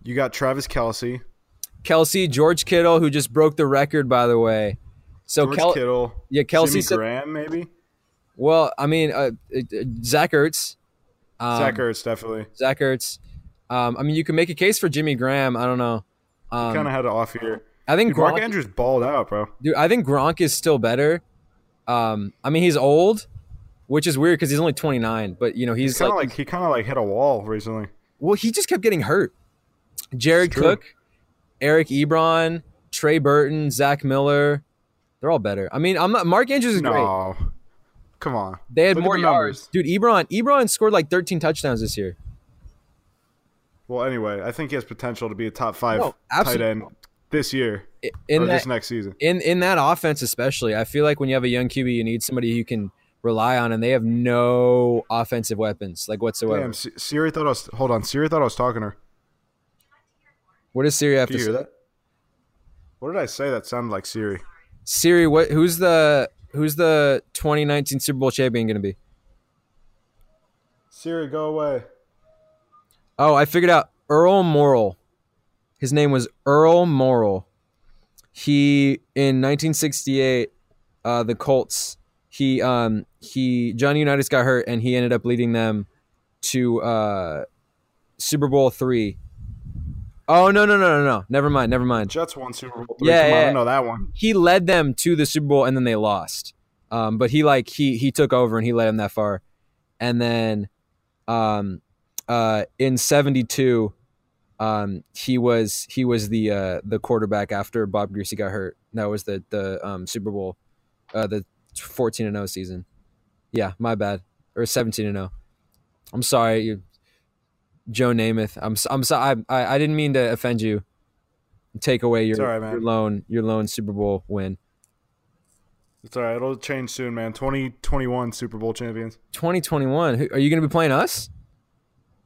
you got Travis Kelce. Kelce, George Kittle, who just broke the record, by the way. So George Kel- Kittle, yeah, Kelce, Jimmy said, Graham, maybe. Well, I mean, uh, Zach Ertz, um, Zach Ertz, definitely. Zach Ertz. Um, I mean, you can make a case for Jimmy Graham. I don't know. Um, kind of had it off here. I think dude, Gronk, Mark Andrews balled out, bro. Dude, I think Gronk is still better. Um, I mean, he's old, which is weird because he's only twenty-nine. But you know, he's, he's kind of like, like he kind of like hit a wall recently. Well, he just kept getting hurt. Jared Cook, Eric Ebron, Trey Burton, Zach Miller, they're all better. I mean, I'm not. Mark Andrews is no. great. Come on, they had Look more the yards, dude. Ebron, Ebron scored like thirteen touchdowns this year. Well, anyway, I think he has potential to be a top five no, tight end. This year, in or that, this next season, in in that offense especially, I feel like when you have a young Q B, you need somebody you can rely on, and they have no offensive weapons like whatsoever. Damn, Siri thought I was. Hold on, Siri thought I was talking to her. What does Siri have Did to you hear say? That? What did I say that sounded like Siri? Siri, what? Who's the Who's the twenty nineteen Super Bowl champion going to be? Siri, go away. Oh, I figured out Earl Morrill. His name was Earl Morrill. He, in nineteen sixty-eight, uh, the Colts, he, um, he, Johnny Unitas got hurt, and he ended up leading them to uh, Super Bowl three. Oh, no, no, no, no, no. Never mind, never mind. Jets won Super Bowl three. Yeah, yeah, yeah. I know that one. He led them to the Super Bowl, and then they lost. Um, but he, like, he he took over, and he led them that far. And then um, uh, in seventy-two... Um, he was he was the uh, the quarterback after Bob Greasy got hurt. That was the the um, Super Bowl, uh, the fourteen and zero season. Yeah, my bad. Or seventeen and zero. I'm sorry, you, Joe Namath. I'm I'm sorry. I I didn't mean to offend you. Take away your right, your lone your lone Super Bowl win. It's all right. It'll change soon, man. twenty twenty-one Super Bowl champions. twenty twenty-one. Are you going to be playing us?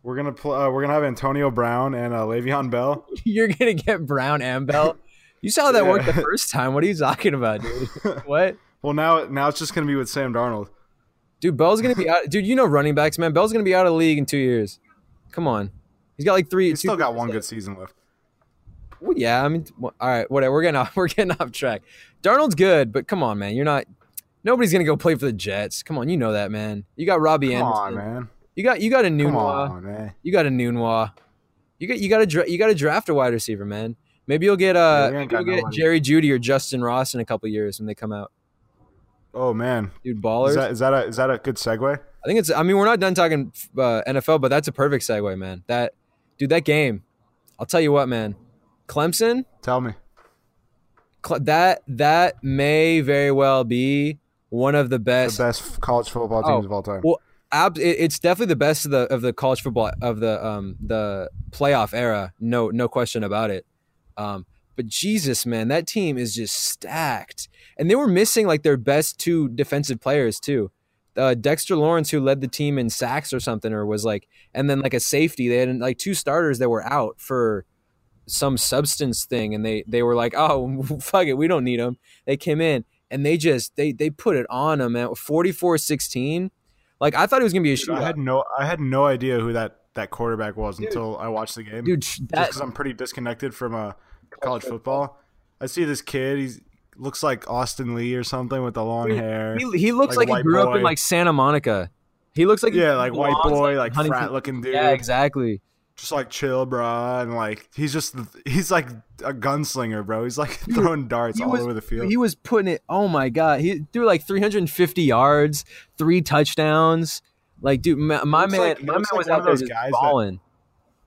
We're gonna pl- uh, we're gonna have Antonio Brown and uh, Le'Veon Bell. You're gonna get Brown and Bell. You saw how that yeah. worked the first time. What are you talking about, dude? What? Well, now now it's just gonna be with Sam Darnold. Dude, Bell's gonna be out. Dude, you know running backs, man. Bell's gonna be out of the league in two years. Come on, he's got like three. He's still got one left. Good season left. Well, yeah. I mean, all right, whatever. We're getting off. We're getting off track. Darnold's good, but come on, man. You're not. Nobody's gonna go play for the Jets. Come on, you know that, man. You got Robbie Anderson. Come on, man. You got you got a Nunwa. You got a Nunwa. You got you got to dra- you got to draft a wide receiver, man. Maybe you'll get uh yeah, maybe you'll get no Jerry Jeudy or Justin Ross in a couple of years when they come out. Oh man, dude, ballers. Is that, is that a is that a good segue? I think it's. I mean, we're not done talking uh, N F L, but that's a perfect segue, man. That dude, that game. I'll tell you what, man. Clemson. Tell me. Cle- that that may very well be one of the best the best college football teams oh, of all time. Well, it's definitely the best of the of the college football of the um the playoff era, no no question about it. Um, but Jesus, man, that team is just stacked, and they were missing like their best two defensive players too. Uh, Dexter Lawrence, who led the team in sacks or something, or was like, and then like a safety. They had like two starters that were out for some substance thing, and they they were like, oh fuck it, we don't need them. They came in and they just they they put it on them at forty-four sixteen. Like, I thought it was going to be a dude, shootout. I had no I had no idea who that, that quarterback was dude, until I watched the game. Dude, that, just because I'm pretty disconnected from uh, college football. I see this kid. He looks like Austin Lee or something with the long hair. He, he looks like, like he grew boy. up in, like, Santa Monica. He looks like Yeah, like white boy, like, like frat-looking dude. Yeah, exactly. Just, like, chill, bro. And, like, he's just – he's, like, a gunslinger, bro. He's, like, throwing dude, darts all was, over the field. He was putting it – oh, my God. He threw, like, three hundred fifty yards, three touchdowns. Like, dude, my, my man, like, my man like was out there just balling. That,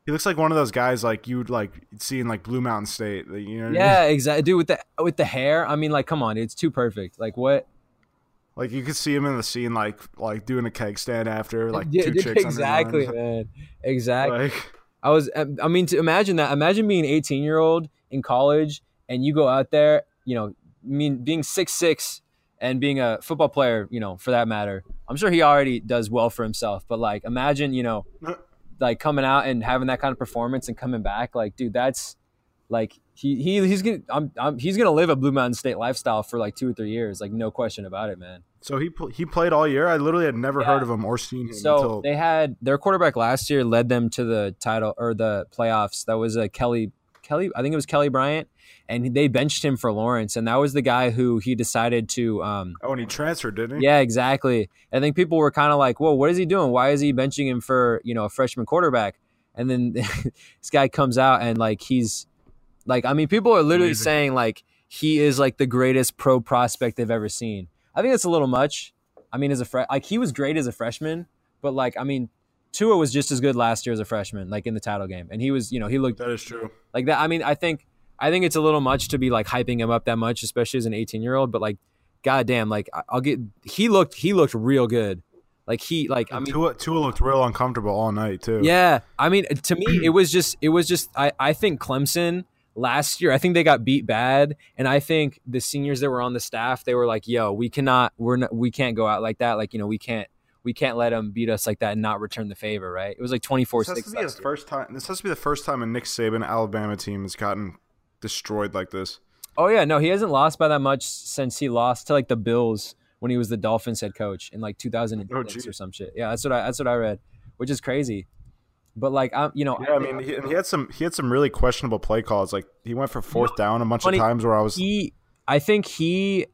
he looks like one of those guys, like, you would, like, see in, like, Blue Mountain State. You know what yeah, I mean? Exactly. Dude, with the, with the hair, I mean, like, come on. Dude, it's too perfect. Like, what? Like, you could see him in the scene, like, like doing a keg stand after, like, yeah, two dude, chicks. Exactly, man. Exactly. Like, I was, I mean, to imagine that, imagine being an eighteen year old in college and you go out there, you know, mean being six six and being a football player, you know, for that matter, I'm sure he already does well for himself. But, like, imagine, you know, like coming out and having that kind of performance and coming back. Like, dude, that's like he, he he's going to he's going to live a Blue Mountain State lifestyle for like two or three years. Like, no question about it, man. So he he played all year. I literally had never yeah. heard of him or seen him. So until... they had their quarterback last year led them to the title or the playoffs. That was a Kelly Kelly. I think it was Kelly Bryant, and they benched him for Lawrence. And that was the guy who he decided to. Um, oh, and he transferred, didn't he? Yeah, exactly. I think people were kind of like, "Whoa, what is he doing? Why is he benching him for, you know, a freshman quarterback?" And then this guy comes out and like he's like, I mean, people are literally Amazing. saying like he is like the greatest pro prospect they've ever seen. I think that's a little much. I mean, as a fre- like he was great as a freshman, but like I mean, Tua was just as good last year as a freshman, like in the title game, and he was, you know, he looked. That is true. Like that. I mean, I think I think it's a little much to be like hyping him up that much, especially as an eighteen-year-old. But like, goddamn, like I'll get. He looked. He looked real good. Like he like I mean Tua, Tua looked real uncomfortable all night too. Yeah, I mean, to me, it was just it was just I I think Clemson. Last year, I think they got beat bad, and I think the seniors that were on the staff, they were like, "Yo, we cannot, we're not, we can't go out like that. Like, you know, we can't, we can't let them beat us like that and not return the favor, right?" It was like twenty-four six. This has to be the first time. This has to be the first time a Nick Saban Alabama team has gotten destroyed like this. Oh yeah, no, he hasn't lost by that much since he lost to like the Bills when he was the Dolphins head coach in like two thousand six oh, or some shit. Yeah, that's what I, that's what I read, which is crazy. But like I'm, you know, yeah. I, I mean, he, he had some, he had some really questionable play calls. Like he went for fourth down a bunch funny, of times where I was. He, I think he,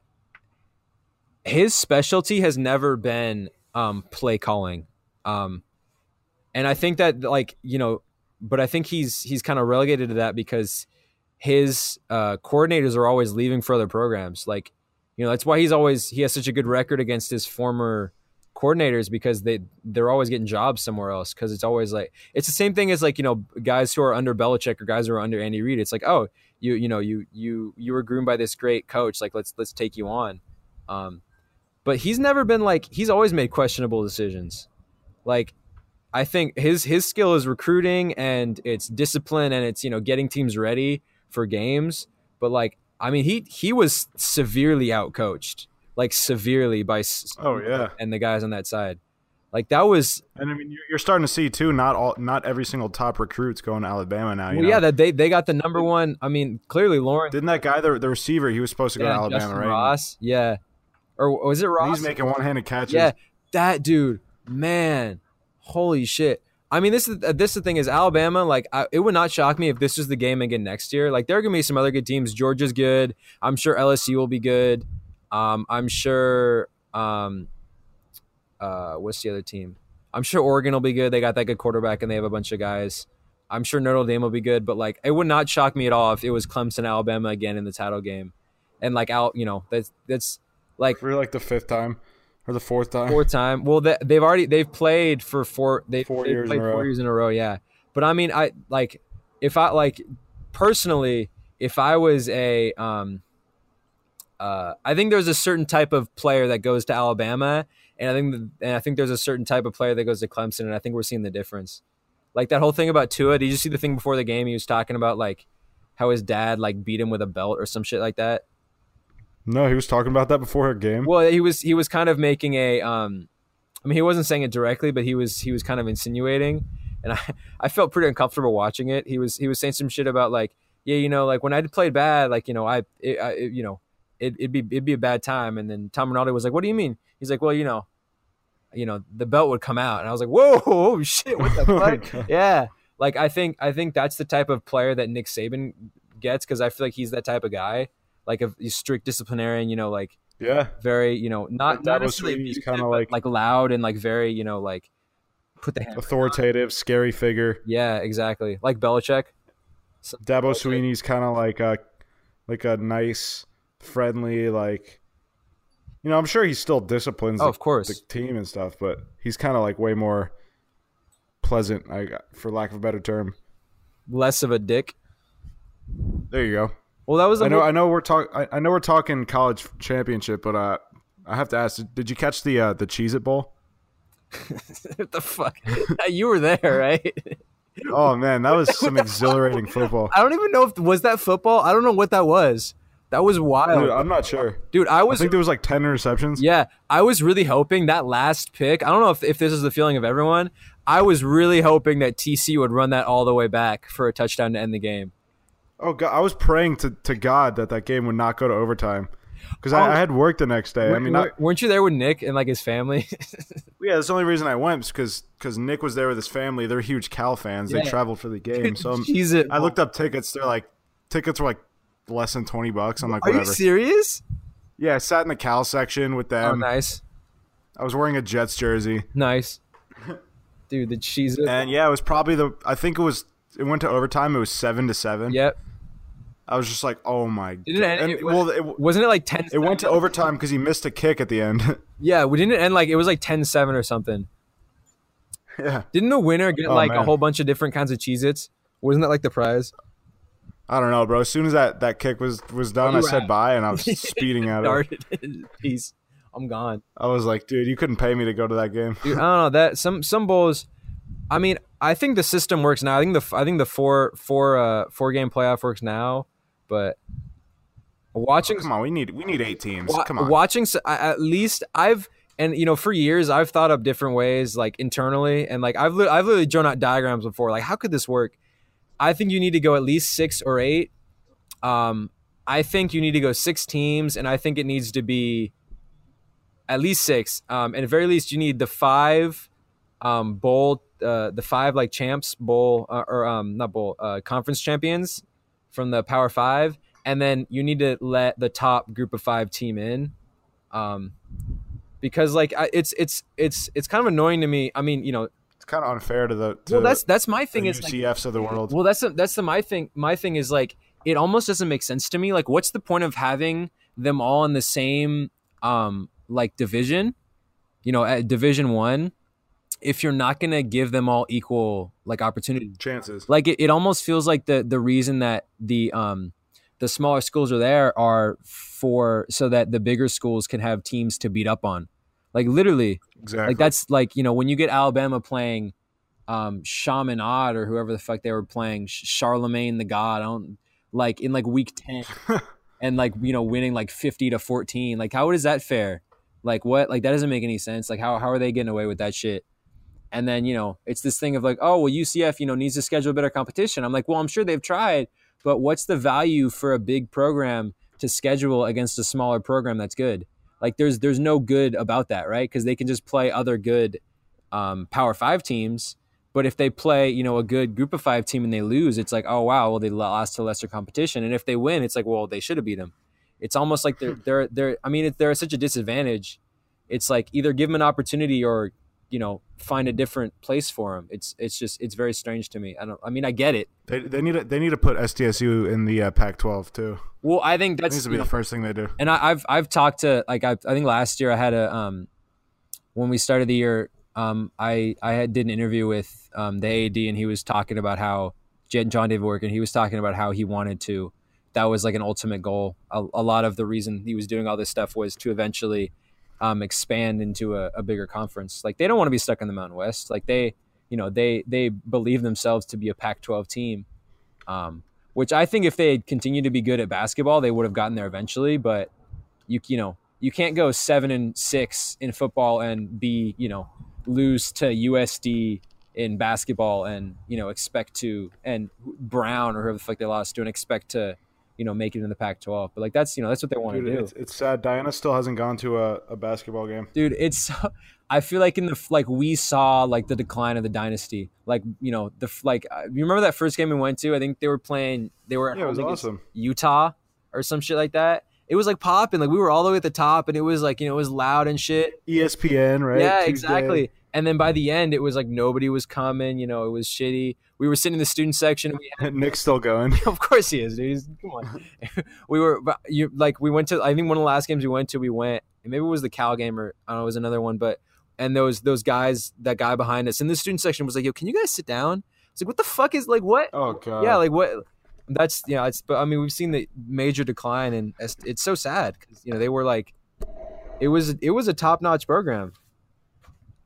his specialty has never been um, play calling, um, and I think that like you know, but I think he's he's kind of relegated to that because his uh, coordinators are always leaving for other programs. Like you know, that's why he's always he has such a good record against his former coordinators because they they're always getting jobs somewhere else because it's always like it's the same thing as like you know guys who are under Belichick or guys who are under Andy Reid. It's like oh you you know you you you were groomed by this great coach, like let's let's take you on, um, but he's never been like he's always made questionable decisions. Like I think his his skill is recruiting and it's discipline and it's you know getting teams ready for games. But like I mean he he was severely outcoached. Like severely by oh yeah, and the guys on that side, like that was. And I mean, you're starting to see too. Not all, not every single top recruit's going to Alabama now. You well, know? Yeah, that they they got the number one. I mean, clearly Lawrence didn't that guy the the receiver he was supposed to go yeah, to Alabama, Justin right? Ross, yeah, or was it Ross? And he's making one-handed catches. Yeah, that dude, man, holy shit. I mean, this is this the thing is Alabama. Like, I, it would not shock me if this was the game again next year. Like, there are gonna be some other good teams. Georgia's good. I'm sure L S U will be good. Um, I'm sure um, uh, what's the other team? I'm sure Oregon will be good. They got that good quarterback and they have a bunch of guys. I'm sure Notre Dame will be good, but like it would not shock me at all if it was Clemson, Alabama again in the title game. And like out, you know, that's that's like we're like the fifth time or the fourth time. Fourth time. Well, they, they've already they've played for four they four they've years played in a four row. years in a row, yeah. But I mean, I like if I like personally, if I was a um Uh, I think there's a certain type of player that goes to Alabama, and I think the, and I think there's a certain type of player that goes to Clemson, and I think we're seeing the difference. Like that whole thing about Tua. Did you see the thing before the game? He was talking about like how his dad like beat him with a belt or some shit like that. No, he was talking about that before her game. Well, he was he was kind of making a. Um, I mean, he wasn't saying it directly, but he was he was kind of insinuating, and I, I felt pretty uncomfortable watching it. He was he was saying some shit about like yeah you know like when I played bad like you know I, it, I it, you know. It, it'd be it'd be a bad time, and then Tom Rinaldi was like, "What do you mean?" He's like, "Well, you know, you know, the belt would come out," and I was like, "Whoa, oh, shit, what the fuck?" oh yeah, like I think I think that's the type of player that Nick Saban gets because I feel like he's that type of guy, like a he's strict disciplinarian, you know, like yeah, very you know not not necessarily kind of like like loud and like very you know like put the authoritative, scary figure. Yeah, exactly, like Belichick. Dabo Belichick. Sweeney's kind of like a like a nice. Friendly, like you know, I'm sure he still disciplines, oh, the, of course, the team and stuff, but he's kind of like way more pleasant, I for lack of a better term, less of a dick. There you go. Well, that was. I whole- know. I know we're talking. I, I know we're talking college championship, but uh, I have to ask: did you catch the uh, the Cheez-It Bowl? What the fuck? You were there, right? Oh man, that was some exhilarating football. I don't even know if was that football. I don't know what that was. That was wild. Dude, I'm not sure. Dude, I was I think there was like ten interceptions. Yeah. I was really hoping that last pick. I don't know if, if this is the feeling of everyone. I was really hoping that T C would run that all the way back for a touchdown to end the game. Oh God, I was praying to, to God that that game would not go to overtime. Because I, I had work the next day. I mean, I, weren't you there with Nick and like his family? Yeah, that's the only reason I went because because Nick was there with his family. They're huge Cal fans. Yeah. They traveled for the game. Dude, so Jesus. I looked up tickets. They're like tickets were like less than twenty bucks. I'm like, are whatever. You serious? Yeah, I sat in the Cal section with them. Oh, nice. I was wearing a Jets jersey. Nice, dude. The cheese. And yeah, it was probably the. I think it was. It went to overtime. It was seven to seven. Yep. I was just like, oh, my God. Didn't it end, it, well, it, wasn't it like ten seven? It went to overtime because he missed a kick at the end. Yeah, we didn't end like – it was like ten seven or something. Yeah. Didn't the winner get oh, like man. a whole bunch of different kinds of Cheez-Its? Wasn't that like the prize? I don't know, bro. As soon as that, that kick was, was done, I said out. bye, and I was speeding out of it. Peace. I'm gone. I was like, dude, you couldn't pay me to go to that game. Dude, I don't know. That some some bowls – I mean, I think the system works now. I think the I think the four four uh four game playoff works now. But watching, oh, come on, we need we need eight teams. Wa- come on, watching at least I've and you know for years I've thought up different ways like internally and like I've li- I've literally drawn out diagrams before. Like how could this work? I think you need to go at least six or eight. Um, I think you need to go six teams, and I think it needs to be at least six. Um, and at very least you need the five um bowl. Uh, the five like champs bowl uh, or um not bowl uh, conference champions from the Power Five, and then you need to let the top group of five team in, um, because like I, it's it's it's it's kind of annoying to me. I mean, you know, it's kind of unfair to the to well that's that's my thing is U C Fs like, of the world. Well, that's the, that's the my thing. My thing is like it almost doesn't make sense to me. Like, what's the point of having them all in the same um like division? You know, at Division One. If you're not going to give them all equal like opportunity chances, like it, it almost feels like the, the reason that the, um, the smaller schools are there are for, so that the bigger schools can have teams to beat up on. Like literally, exactly. Like that's like, you know, when you get Alabama playing, um, Chaminade or whoever the fuck they were playing, Charlemagne the God, I don't like in like week ten and like, you know, winning like fifty to fourteen, like how is that fair? Like what? Like that doesn't make any sense. Like how, how are they getting away with that shit? And then, you know, it's this thing of like, oh, well, U C F, you know, needs to schedule better competition. I'm like, well, I'm sure they've tried, but what's the value for a big program to schedule against a smaller program that's good? Like there's there's no good about that, right? Because they can just play other good um, Power Five teams. But if they play, you know, a good Group of Five team and they lose, it's like, oh, wow, well, they lost to lesser competition. And if they win, it's like, well, they should have beat them. It's almost like they're, they're, they're I mean, they're at such a disadvantage. It's like either give them an opportunity or, you know, find a different place for them. It's it's just it's very strange to me. I don't. I mean, I get it. They they need to, they need to put S D S U in the uh, Pac twelve too. Well, I think that's that needs to be you know, the first thing they do. And I, I've I've talked to like I I think last year I had a um when we started the year um I I had, did an interview with um the A A D and he was talking about how John David Work and he was talking about how he wanted to. That was like an ultimate goal. A, a lot of the reason he was doing all this stuff was to eventually. Um, expand into a, a bigger conference. Like they don't want to be stuck in the Mountain West. Like they, you know, they they believe themselves to be a Pac twelve team, um, which I think if they had continued to be good at basketball, they would have gotten there eventually. But you you know you can't go seven and six in football and be you know lose to U S D in basketball and you know expect to and Brown or whoever the fuck they lost to and expect to. You know, make it in the Pac twelve, but like that's you know that's what they want dude, to do. It's, it's sad. Diana still hasn't gone to a, a basketball game, dude. It's I feel like in the like we saw like the decline of the dynasty, like you know the like you remember that first game we went to? I think they were playing they were yeah, it was awesome. Utah or some shit like that. It was like popping, like we were all the way at the top, and it was like you know it was loud and shit. E S P N, right? Yeah, Tuesday. Exactly. And then by the end, it was like nobody was coming. You know, it was shitty. We were sitting in the student section. We had, Nick's still going. Of course he is, dude. He's, come on. we were you like we went to. I think one of the last games we went to, we went. And maybe it was the Cal game or I don't know. It was another one, but and those those guys, that guy behind us in the student section was like, "Yo, can you guys sit down?" It's like, "What the fuck is like what?" Oh god. Yeah, like what? That's yeah. It's but I mean we've seen the major decline and it's, it's so sad because you know they were like, it was it was a top notch program.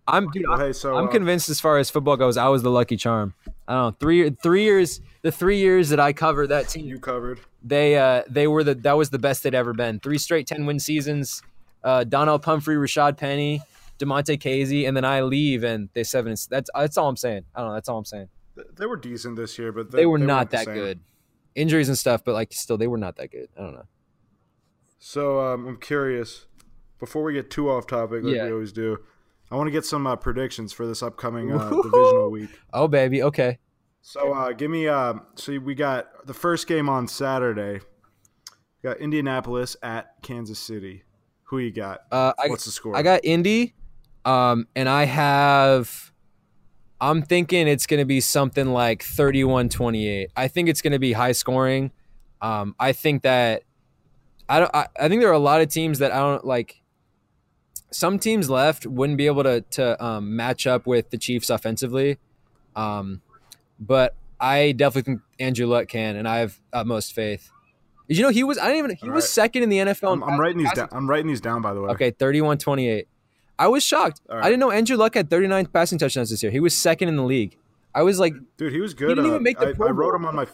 I'm dude, well, hey, so, I'm uh, convinced as far as football goes, I was the lucky charm. I don't know, three three years, the three years that I covered that team, you covered. They uh they were the that was the best they'd ever been. Three straight ten-win seasons. Uh, Donnell Pumphrey, Rashad Penny, DeMonte Casey, and then I leave, and they seven. That's that's all I'm saying. I don't know. That's all I'm saying. They were decent this year, but they, they were they not that good. Injuries and stuff, but like still, they were not that good. I don't know. So um, I'm curious. Before we get too off topic, like yeah. we always do, I want to get some uh, predictions for this upcoming uh, divisional week. Oh baby, okay. So uh, give me. Uh, so we got the first game on Saturday. We got Indianapolis at Kansas City. Who you got? Uh, I, What's the score? I got Indy, um, and I have – I'm thinking it's going to be something like thirty-one twenty-eight. I think it's going to be high scoring. Um, I think that – I don't. I, I think there are a lot of teams that I don't – like some teams left wouldn't be able to, to um, match up with the Chiefs offensively, um, but I definitely think Andrew Luck can, and I have utmost faith. Did you know he was? I didn't even. He All was right. second in the N F L. I'm, I'm writing these down. I'm writing these down. By the way. Okay, thirty-one twenty-eight. I was shocked. Right. I didn't know Andrew Luck had thirty-nine passing touchdowns this year. He was second in the league. I was like, dude, he was good. He didn't uh, even make the I, Pro Bowl. I wrote him on my,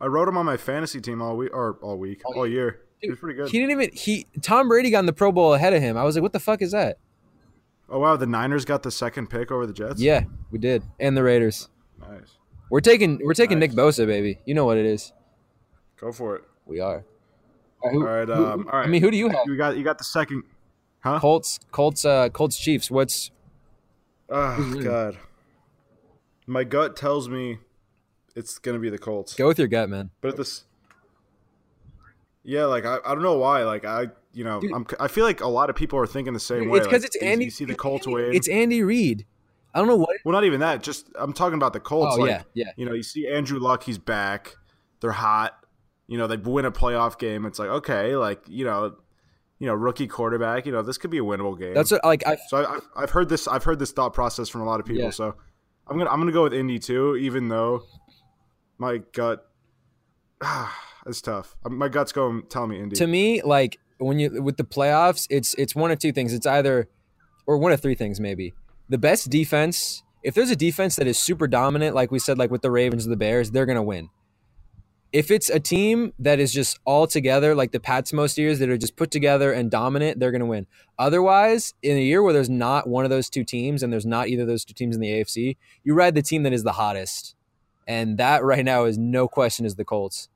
I wrote him on my fantasy team all week or all week, all, all year. Dude, he was pretty good. He didn't even. He Tom Brady got in the Pro Bowl ahead of him. I was like, what the fuck is that? Oh wow, the Niners got the second pick over the Jets. Yeah, we did, and the Raiders. Nice. We're taking we're taking nice. Nick Bosa, baby. You know what it is. Go for it. We are. All right. Who, all right, um, who, all right. I mean, who do you have? You got you got the second, huh? Colts, Colts, uh, Colts, Chiefs. What's? Oh God, my gut tells me it's gonna be the Colts. Go with your gut, man. But at this, yeah, like I, I don't know why. Like I, you know, Dude. I'm I feel like a lot of people are thinking the same Dude, way. It's because like, it's Andy. You see the Colts win. It's Andy Reid. I don't know what. Well, not even that. Just I'm talking about the Colts. Oh like, yeah, yeah. You know, you see Andrew Luck. He's back. They're hot. You know, they win a playoff game. It's like, okay, like, you know, you know, rookie quarterback, you know, this could be a winnable game. That's what, like, I've, so I, I've, I've heard this, I've heard this thought process from a lot of people. Yeah. So I'm going to, I'm going to go with Indy too, even though my gut, ah, it's tough. My gut's going, telling me Indy. To me, like when you, with the playoffs, it's, it's one of two things. It's either, or one of three things, maybe the best defense. If there's a defense that is super dominant, like we said, like with the Ravens or the Bears, they're going to win. If it's a team that is just all together, like the Pats most years that are just put together and dominant, they're going to win. Otherwise, in a year where there's not one of those two teams and there's not either of those two teams in the A F C, you ride the team that is the hottest. And that right now is no question is the Colts.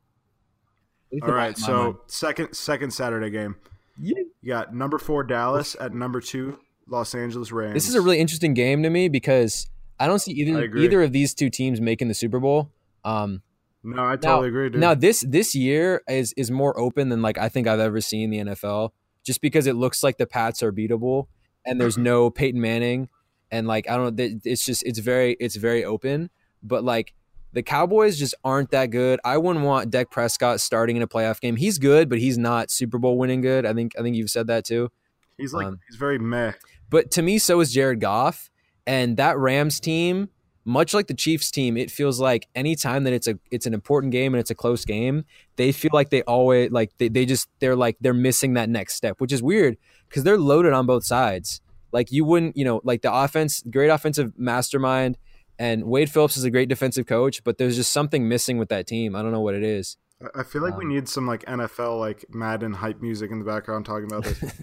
All right, so second second Saturday game. Yeah. You got number four Dallas at number two Los Angeles Rams. This is a really interesting game to me because I don't see either either of these two teams making the Super Bowl. Um No, I totally now, agree, dude. Now, this this year is is more open than, like, I think I've ever seen the N F L just because it looks like the Pats are beatable and there's no Peyton Manning. And, like, I don't know. It's just – it's very it's very open. But, like, the Cowboys just aren't that good. I wouldn't want Dak Prescott starting in a playoff game. He's good, but he's not Super Bowl winning good. I think I think you've said that too. He's, like um, – he's very meh. But to me, so is Jared Goff. And that Rams team – much like the Chiefs team, it feels like any time that it's a it's an important game and it's a close game, they feel like they always like they, they just they're like they're missing that next step, which is weird because they're loaded on both sides. Like you wouldn't, you know, like the offense, great offensive mastermind, and Wade Phillips is a great defensive coach, but there's just something missing with that team. I don't know what it is. I feel like um, we need some like N F L like Madden hype music in the background talking about this.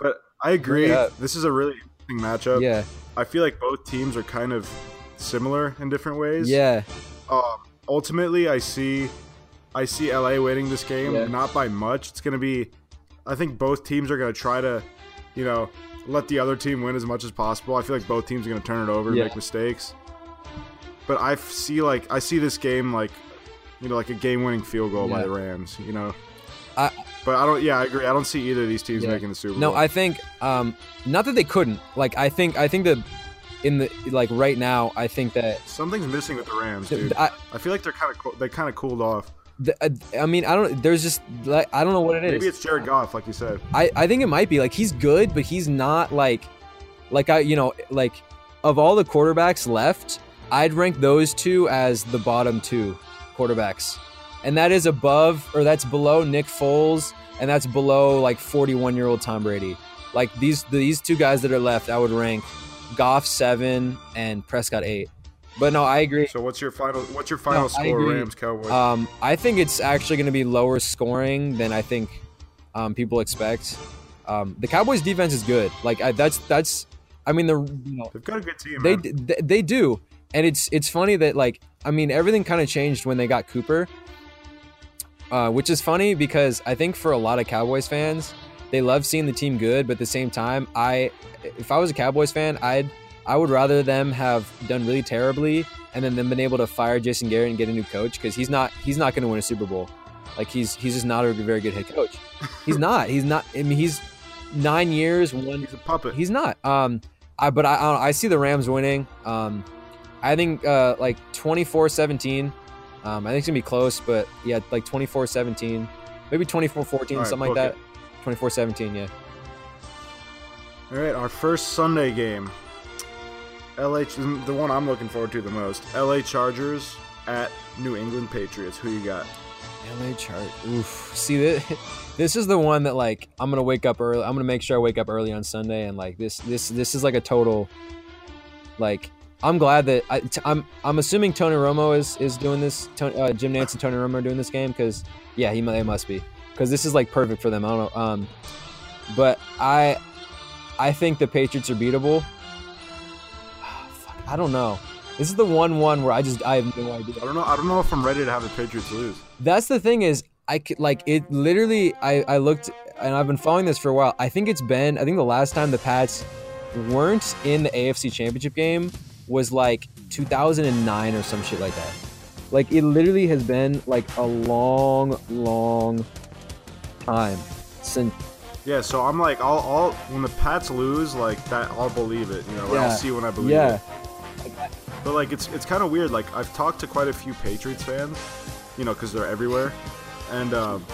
But I agree. Yeah. This is a really interesting matchup. Yeah. I feel like both teams are kind of similar in different ways. Yeah. Um, ultimately, I see, I see L A winning this game, yeah. not by much. It's gonna be, I think both teams are gonna try to, you know, let the other team win as much as possible. I feel like both teams are gonna turn it over, and yeah. make mistakes. But I see like I see this game like, you know, like a game-winning field goal yeah. by the Rams. You know. I. But I don't. Yeah, I agree. I don't see either of these teams yeah. making the Super Bowl. No, I think, um, not that they couldn't. Like I think, I think the. In the like right now, I think that something's missing with the Rams, dude. I, I feel like they're kind of they kind of cooled off. The, I mean, I don't. There's just like I don't know what it Maybe is. Maybe it's Jared Goff, like you said. I, I think it might be like he's good, but he's not like like I you know like of all the quarterbacks left, I'd rank those two as the bottom two quarterbacks, and that is above or that's below Nick Foles, and that's below like forty-one year old Tom Brady. Like these these two guys that are left, I would rank Goff seven and Prescott eight. But no, I agree. So what's your final? What's your final no, score? Rams Cowboys. Um, I think it's actually going to be lower scoring than I think um, people expect. Um, the Cowboys defense is good. Like I, that's that's. I mean, the you know, they've got a good team. They, they they do, and it's it's funny that like I mean everything kind of changed when they got Cooper, uh, which is funny because I think for a lot of Cowboys fans, they love seeing the team good, but at the same time, I if I was a Cowboys fan, I'd. I would rather them have done really terribly and then them been able to fire Jason Garrett and get a new coach because he's not he's not going to win a Super Bowl. Like he's he's just not a very good head coach. He's not. He's not. I mean, he's nine years. One. He's a puppet. He's not. Um, I but I I, I see the Rams winning. Um, I think uh like twenty-four seventeen. Um, I think it's gonna be close, but yeah, like twenty-four seventeen, maybe twenty-four fourteen, right, something like that. It. twenty-four seventeen, yeah. All right, our first Sunday game. L H, the one I'm looking forward to the most. L A Chargers at New England Patriots. Who you got? L A Chargers. Oof. See, this, this is the one that like I'm gonna wake up early. I'm gonna make sure I wake up early on Sunday, and like this, this, this is like a total. Like I'm glad that I, t- I'm. I'm assuming Tony Romo is is doing this. Tony, uh, Jim Nance and Tony Romo are doing this game because yeah, he they must be because this is like perfect for them. I don't know. Um, but I, I think the Patriots are beatable. I don't know. This is the one one where I just I have no idea. I don't know. I don't know if I'm ready to have the Patriots lose. That's the thing is I like it. Literally, I, I looked and I've been following this for a while. I think it's been. I think the last time the Pats weren't in the A F C Championship game was like two thousand nine or some shit like that. Like it literally has been like a long, long time since. Yeah, so I'm like, I'll, I'll when the Pats lose like that, I'll believe it. You know, yeah. I'll see when I believe yeah. it. But like it's it's kind of weird. Like I've talked to quite a few Patriots fans, you know, because they're everywhere, and um,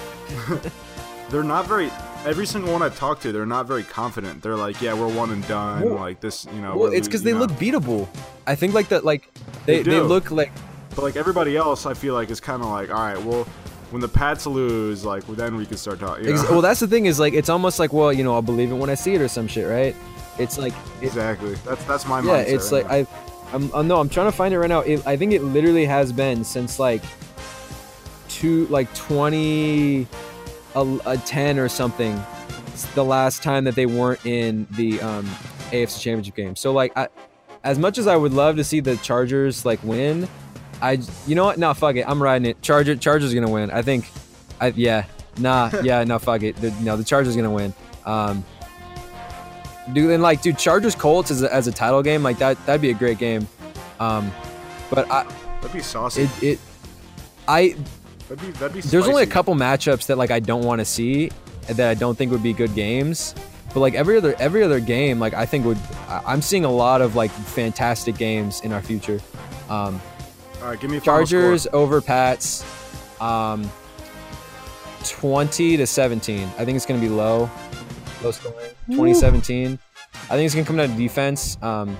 they're not very. Every single one I've talked to, they're not very confident. They're like, yeah, we're one and done. Well, like this, you know. Well, it's because they know. look beatable. I think like that, like they they, they look like. But like everybody else, I feel like is kind of like, all right, well, when the Pats lose, like well, then we can start talking. You know? Well, that's the thing is like it's almost like well, you know, I'll believe it when I see it or some shit, right? It's like it, exactly. That's that's my mindset. Yeah, it's right like I. I'm, I'm no, I'm trying to find it right now. It, I think it literally has been since like two, like twenty, a, a ten or something. It's the last time that they weren't in the um, A F C Championship game. So like, I, as much as I would love to see the Chargers like win, I, you know what? No, fuck it. I'm riding it. Charger, Chargers gonna win. I think. I yeah. Nah. Yeah. No, fuck it. The, no, the Chargers gonna win. Um, Dude, and like, dude, Chargers Colts as a, as a title game, like that, that'd be a great game. Um, but I, that'd be saucy. It, it I, that'd be, that'd be there's only a couple matchups that like I don't want to see that I don't think would be good games. But like every other every other game, like I think would, I'm seeing a lot of like fantastic games in our future. Um, All right, give me a Chargers final score. Over Pats, um, twenty to seventeen. I think it's gonna be low. Low scoring, twenty seventeen. Woo. I think it's gonna come down to defense. Um,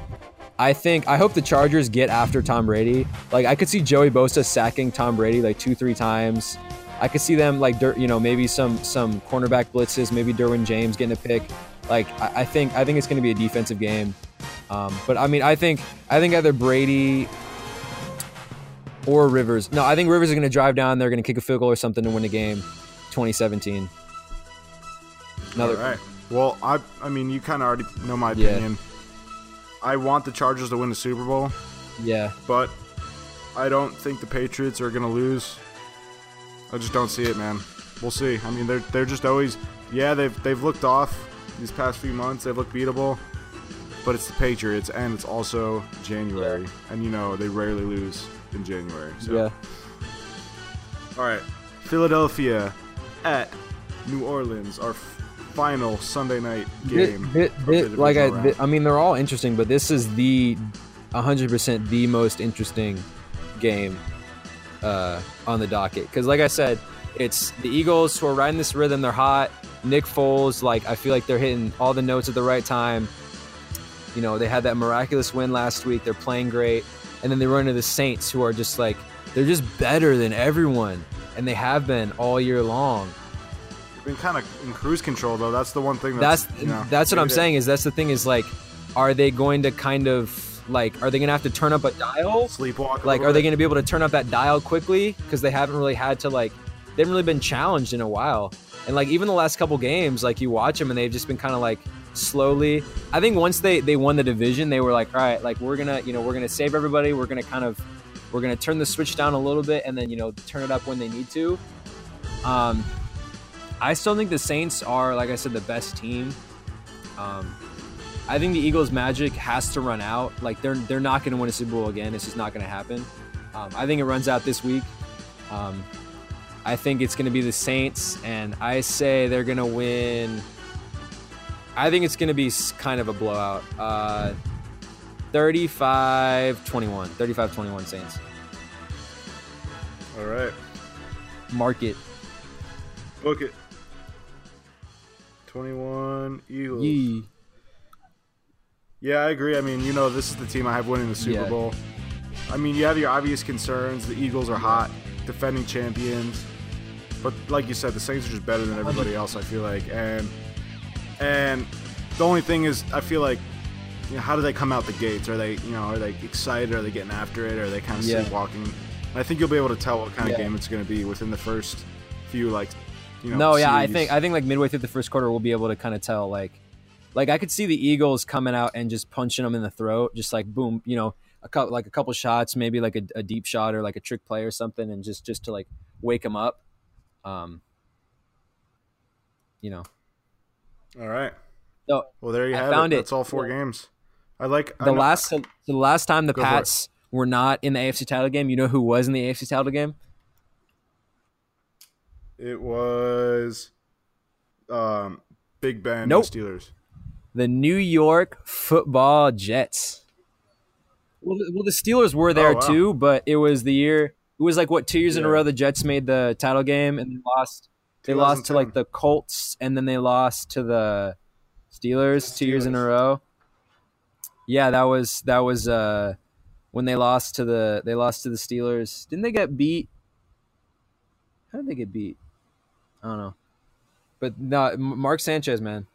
I think I hope the Chargers get after Tom Brady. Like I could see Joey Bosa sacking Tom Brady like two, three times. I could see them like you know maybe some some cornerback blitzes, maybe Derwin James getting a pick. Like I, I think I think it's gonna be a defensive game. Um, but I mean I think I think either Brady or Rivers. No, I think Rivers are gonna drive down. They're gonna kick a field goal or something to win the game, twenty seventeen. Another. All right. Well, I I mean, you kind of already know my opinion. Yeah. I want the Chargers to win the Super Bowl. Yeah. But I don't think the Patriots are going to lose. I just don't see it, man. We'll see. I mean, they're they're just always yeah, they've they've looked off these past few months. They've looked beatable. But it's the Patriots and it's also January. Yeah. And you know, they rarely lose in January. So. Yeah. All right. Philadelphia at New Orleans are final Sunday night game. It, it, it, like I, th- I mean, they're all interesting, but this is the one hundred percent the most interesting game uh, on the docket. Because, like I said, it's the Eagles who are riding this rhythm. They're hot. Nick Foles, like I feel like they're hitting all the notes at the right time. You know, they had that miraculous win last week. They're playing great, and then they run into the Saints, who are just like they're just better than everyone, and they have been all year long. Been kind of in cruise control though. That's the one thing. That's that's, you know, that's what I'm saying. Is that's the thing. Is like are they going to kind of like, are they going to have to turn up a dial? Sleepwalk. Like, are they going to be able to turn up that dial quickly? Because they haven't really had to, like, they haven't really been challenged in a while. And, like, even the last couple games, like, you watch them and they've just been kind of, like, slowly. I think once they, they won the division, they were like, all right, like, we're going to, you know, we're going to save everybody. We're going to kind of, we're going to turn the switch down a little bit and then, you know, turn it up when they need to. Um, I still think the Saints are, like I said, the best team. Um, I think the Eagles' magic has to run out. Like, they're they're not going to win a Super Bowl again. It's just not going to happen. Um, I think it runs out this week. Um, I think it's going to be the Saints, and I say they're going to win. I think it's going to be kind of a blowout. Uh, thirty-five twenty-one. thirty-five twenty-one Saints. All right. Mark it. Book it. twenty-one Eagles. Yee. Yeah, I agree. I mean, you know, this is the team I have winning the Super yeah. Bowl. I mean, you have your obvious concerns. The Eagles are hot, defending champions. But like you said, the Saints are just better than everybody else, I feel like. And and the only thing is, I feel like, you know, how do they come out the gates? Are they, you know, are they excited? Are they getting after it? Are they kind of yeah. sleepwalking? And I think you'll be able to tell what kind yeah. of game it's going to be within the first few, like, you know, No, yeah, series. I think I think like midway through the first quarter, we'll be able to kind of tell, like, Like, I could see the Eagles coming out and just punching them in the throat, just like, boom, you know, a couple, like a couple shots, maybe like a, a deep shot or like a trick play or something, and just, just to, like, wake them up, um, you know. All right. So, well, there you I have found it. it. That's all four yeah. games. I like the I last the last time the Go Pats were not in the A F C title game. You know who was in the A F C title game? It was um, Big Ben nope. and the Steelers. The New York Football Jets. Well, the, well, the Steelers were there oh, wow. too, but it was the year. It was like what two years yeah. in a row the Jets made the title game and they lost. They lost to like the Colts and then they lost to the Steelers, the Steelers two years in a row. Yeah, that was that was uh, when they lost to the they lost to the Steelers. Didn't they get beat? How did they get beat? I don't know. But no, Mark Sanchez, man.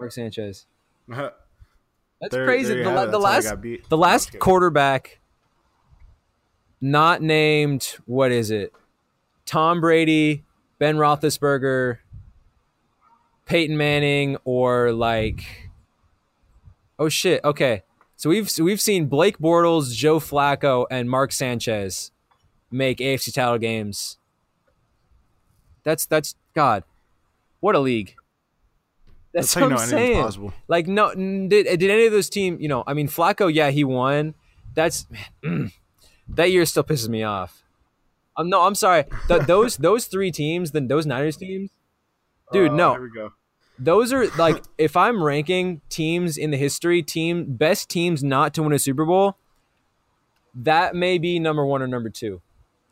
Mark Sanchez. That's there, crazy. There the, the, That's last, the last quarterback not named, what is it? Tom Brady, Ben Roethlisberger, Peyton Manning, or like, oh shit. Okay. So we've, so we've seen Blake Bortles, Joe Flacco, and Mark Sanchez make A F C title games. That's, that's God. What a league. That's what I'm saying. Like, no, did did any of those teams, you know, I mean, Flacco, yeah, he won. That's, man, that year still pisses me off. Um, no, I'm sorry. Th- those those three teams, then those Niners teams, dude, uh, no. Here we go. Those are, like, if I'm ranking teams in the history, team best teams not to win a Super Bowl, that may be number one or number two.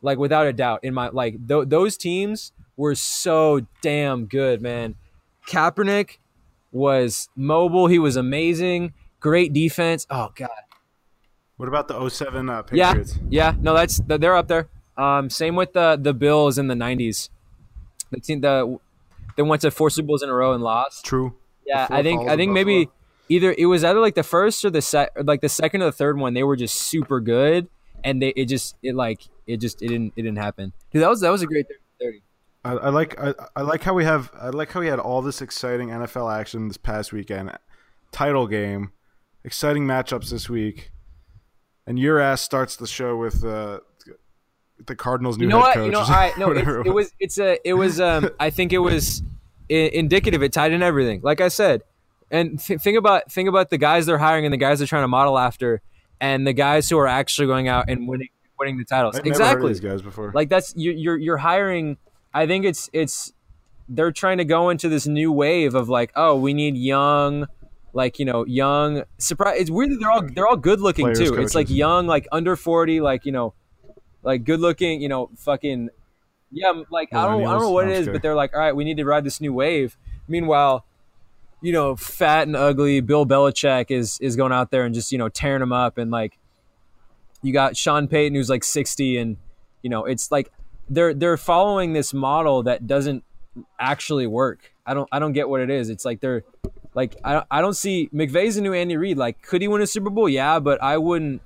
Like, without a doubt. In my, like, th- those teams were so damn good, man. Kaepernick was mobile. He was amazing. Great defense. Oh, God. What about the oh seven uh, Patriots? Yeah, yeah. No, that's they're up there. Um, same with the the Bills in the nineties. The team the they went to four Super Bowls in a row and lost. True. Yeah, I think I think maybe either it was either like the first or the sec, like the second or the third one. They were just super good, and they it just it like it just it didn't it didn't happen. Dude, that was that was a great thirty. I, I like I, I like how we have I like how we had all this exciting N F L action this past weekend, title game, exciting matchups this week, and your ass starts the show with uh, the Cardinals' new you know head what? coach. You know I, no, it's, it, was. it was it's a it was um, I think it was indicative. It tied in everything, like I said, and th- think about think about the guys they're hiring and the guys they're trying to model after, and the guys who are actually going out and winning winning the titles. I've exactly, never heard of these guys before. Like that's you, you're you're hiring. I think it's it's they're trying to go into this new wave of like, oh, we need young, like, you know, young surprise. It's weird that they're all they're all good looking too. Coaches. It's like young, like under forty, like, you know, like good looking, you know, fucking yeah. Like I don't I don't know what it is, but they're like, all right, we need to ride this new wave. Meanwhile, you know, fat and ugly Bill Belichick is is going out there and just, you know, tearing them up, and like you got Sean Payton who's like sixty, and you know, it's like. They're they're following this model that doesn't actually work. I don't I don't get what it is. It's like they're Like, I, I don't see – McVay's a new Andy Reid. Like, could he win a Super Bowl? Yeah, but I wouldn't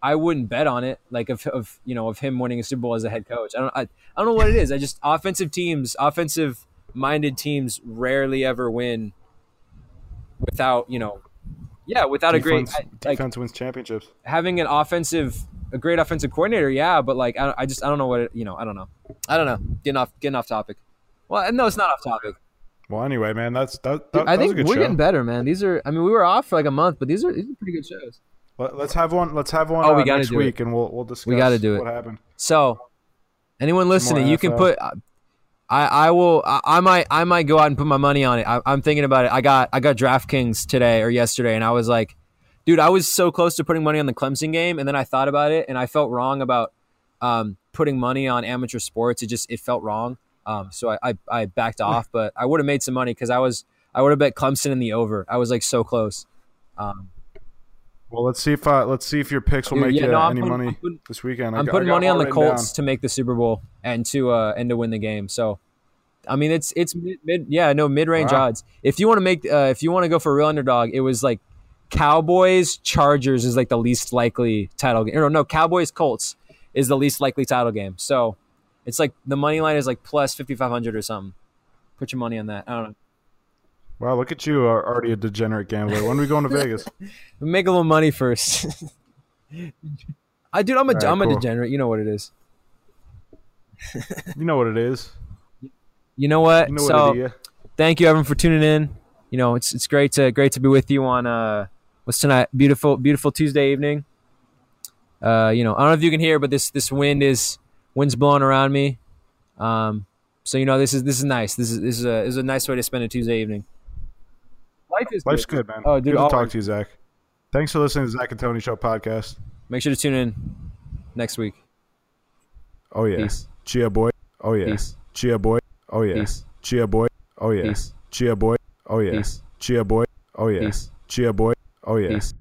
I wouldn't bet on it, like, of, of you know, of him winning a Super Bowl as a head coach. I don't I, I don't know what it is. I just – offensive teams, offensive-minded teams rarely ever win without, you know – yeah, without defense, a great – defense like, wins championships. Having an offensive – a great offensive coordinator, yeah, but, like, I, I just – I don't know what it, you know, I don't know. I don't know. Getting off, getting off topic. Well, no, it's not off topic. Well, anyway, man, that's that. that Dude, I that think was a good we're show. Getting better, man. These are, I mean, we were off for like a month, but these are, these are pretty good shows. Let, let's have one. Let's have one. Oh, we uh, gotta next do week, it. and we'll we'll discuss. We gotta do it. What happened? So, anyone listening, you can put. I I will. I, I might I might go out and put my money on it. I, I'm thinking about it. I got I got DraftKings today or yesterday, and I was like, dude, I was so close to putting money on the Clemson game, and then I thought about it, and I felt wrong about um, putting money on amateur sports. It just it felt wrong. Um, so I, I, I backed off, but I would have made some money because I was I would have bet Clemson in the over. I was like so close. Um, well, let's see if uh, let's see if your picks will dude, make yeah, you no, any putting, money putting, this weekend. I'm I got, putting I money on the Colts down. to make the Super Bowl and to uh, and to win the game. So, I mean, it's it's mid, mid yeah no mid range right. odds. If you want to make uh, if you want to go for a real underdog, it was like Cowboys Chargers is like the least likely title game. Or no, Cowboys Colts is the least likely title game. So. It's like the money line is like plus fifty-five hundred or something. Put your money on that. I don't know. Wow, look at you. Are already a degenerate gambler. When are we going to Vegas? Make a little money first. I Dude, I'm a, right, I'm cool. a degenerate. You know what it is. You know what it is. You know what? You know so, what it is. Thank you, everyone, for tuning in. You know, it's it's great to great to be with you on uh, what's tonight? Beautiful, beautiful Tuesday evening. Uh, you know, I don't know if you can hear, but this this wind is... Wind's blowing around me, um, so you know this is this is nice. This is this is a this is a nice way to spend a Tuesday evening. Life is life's good, good man. Oh, dude, good to talk to you, Zach. Thanks for listening to the Zach and Tony Show podcast. Make sure to tune in next week. Oh yeah, Peace. Chia boy. Oh yeah, Peace. Chia boy. Oh yeah, Peace. Chia boy. Oh yeah, Peace. Chia boy. Oh yeah, Peace. Chia boy. Oh yeah, Peace. Chia boy. Oh yeah. Peace.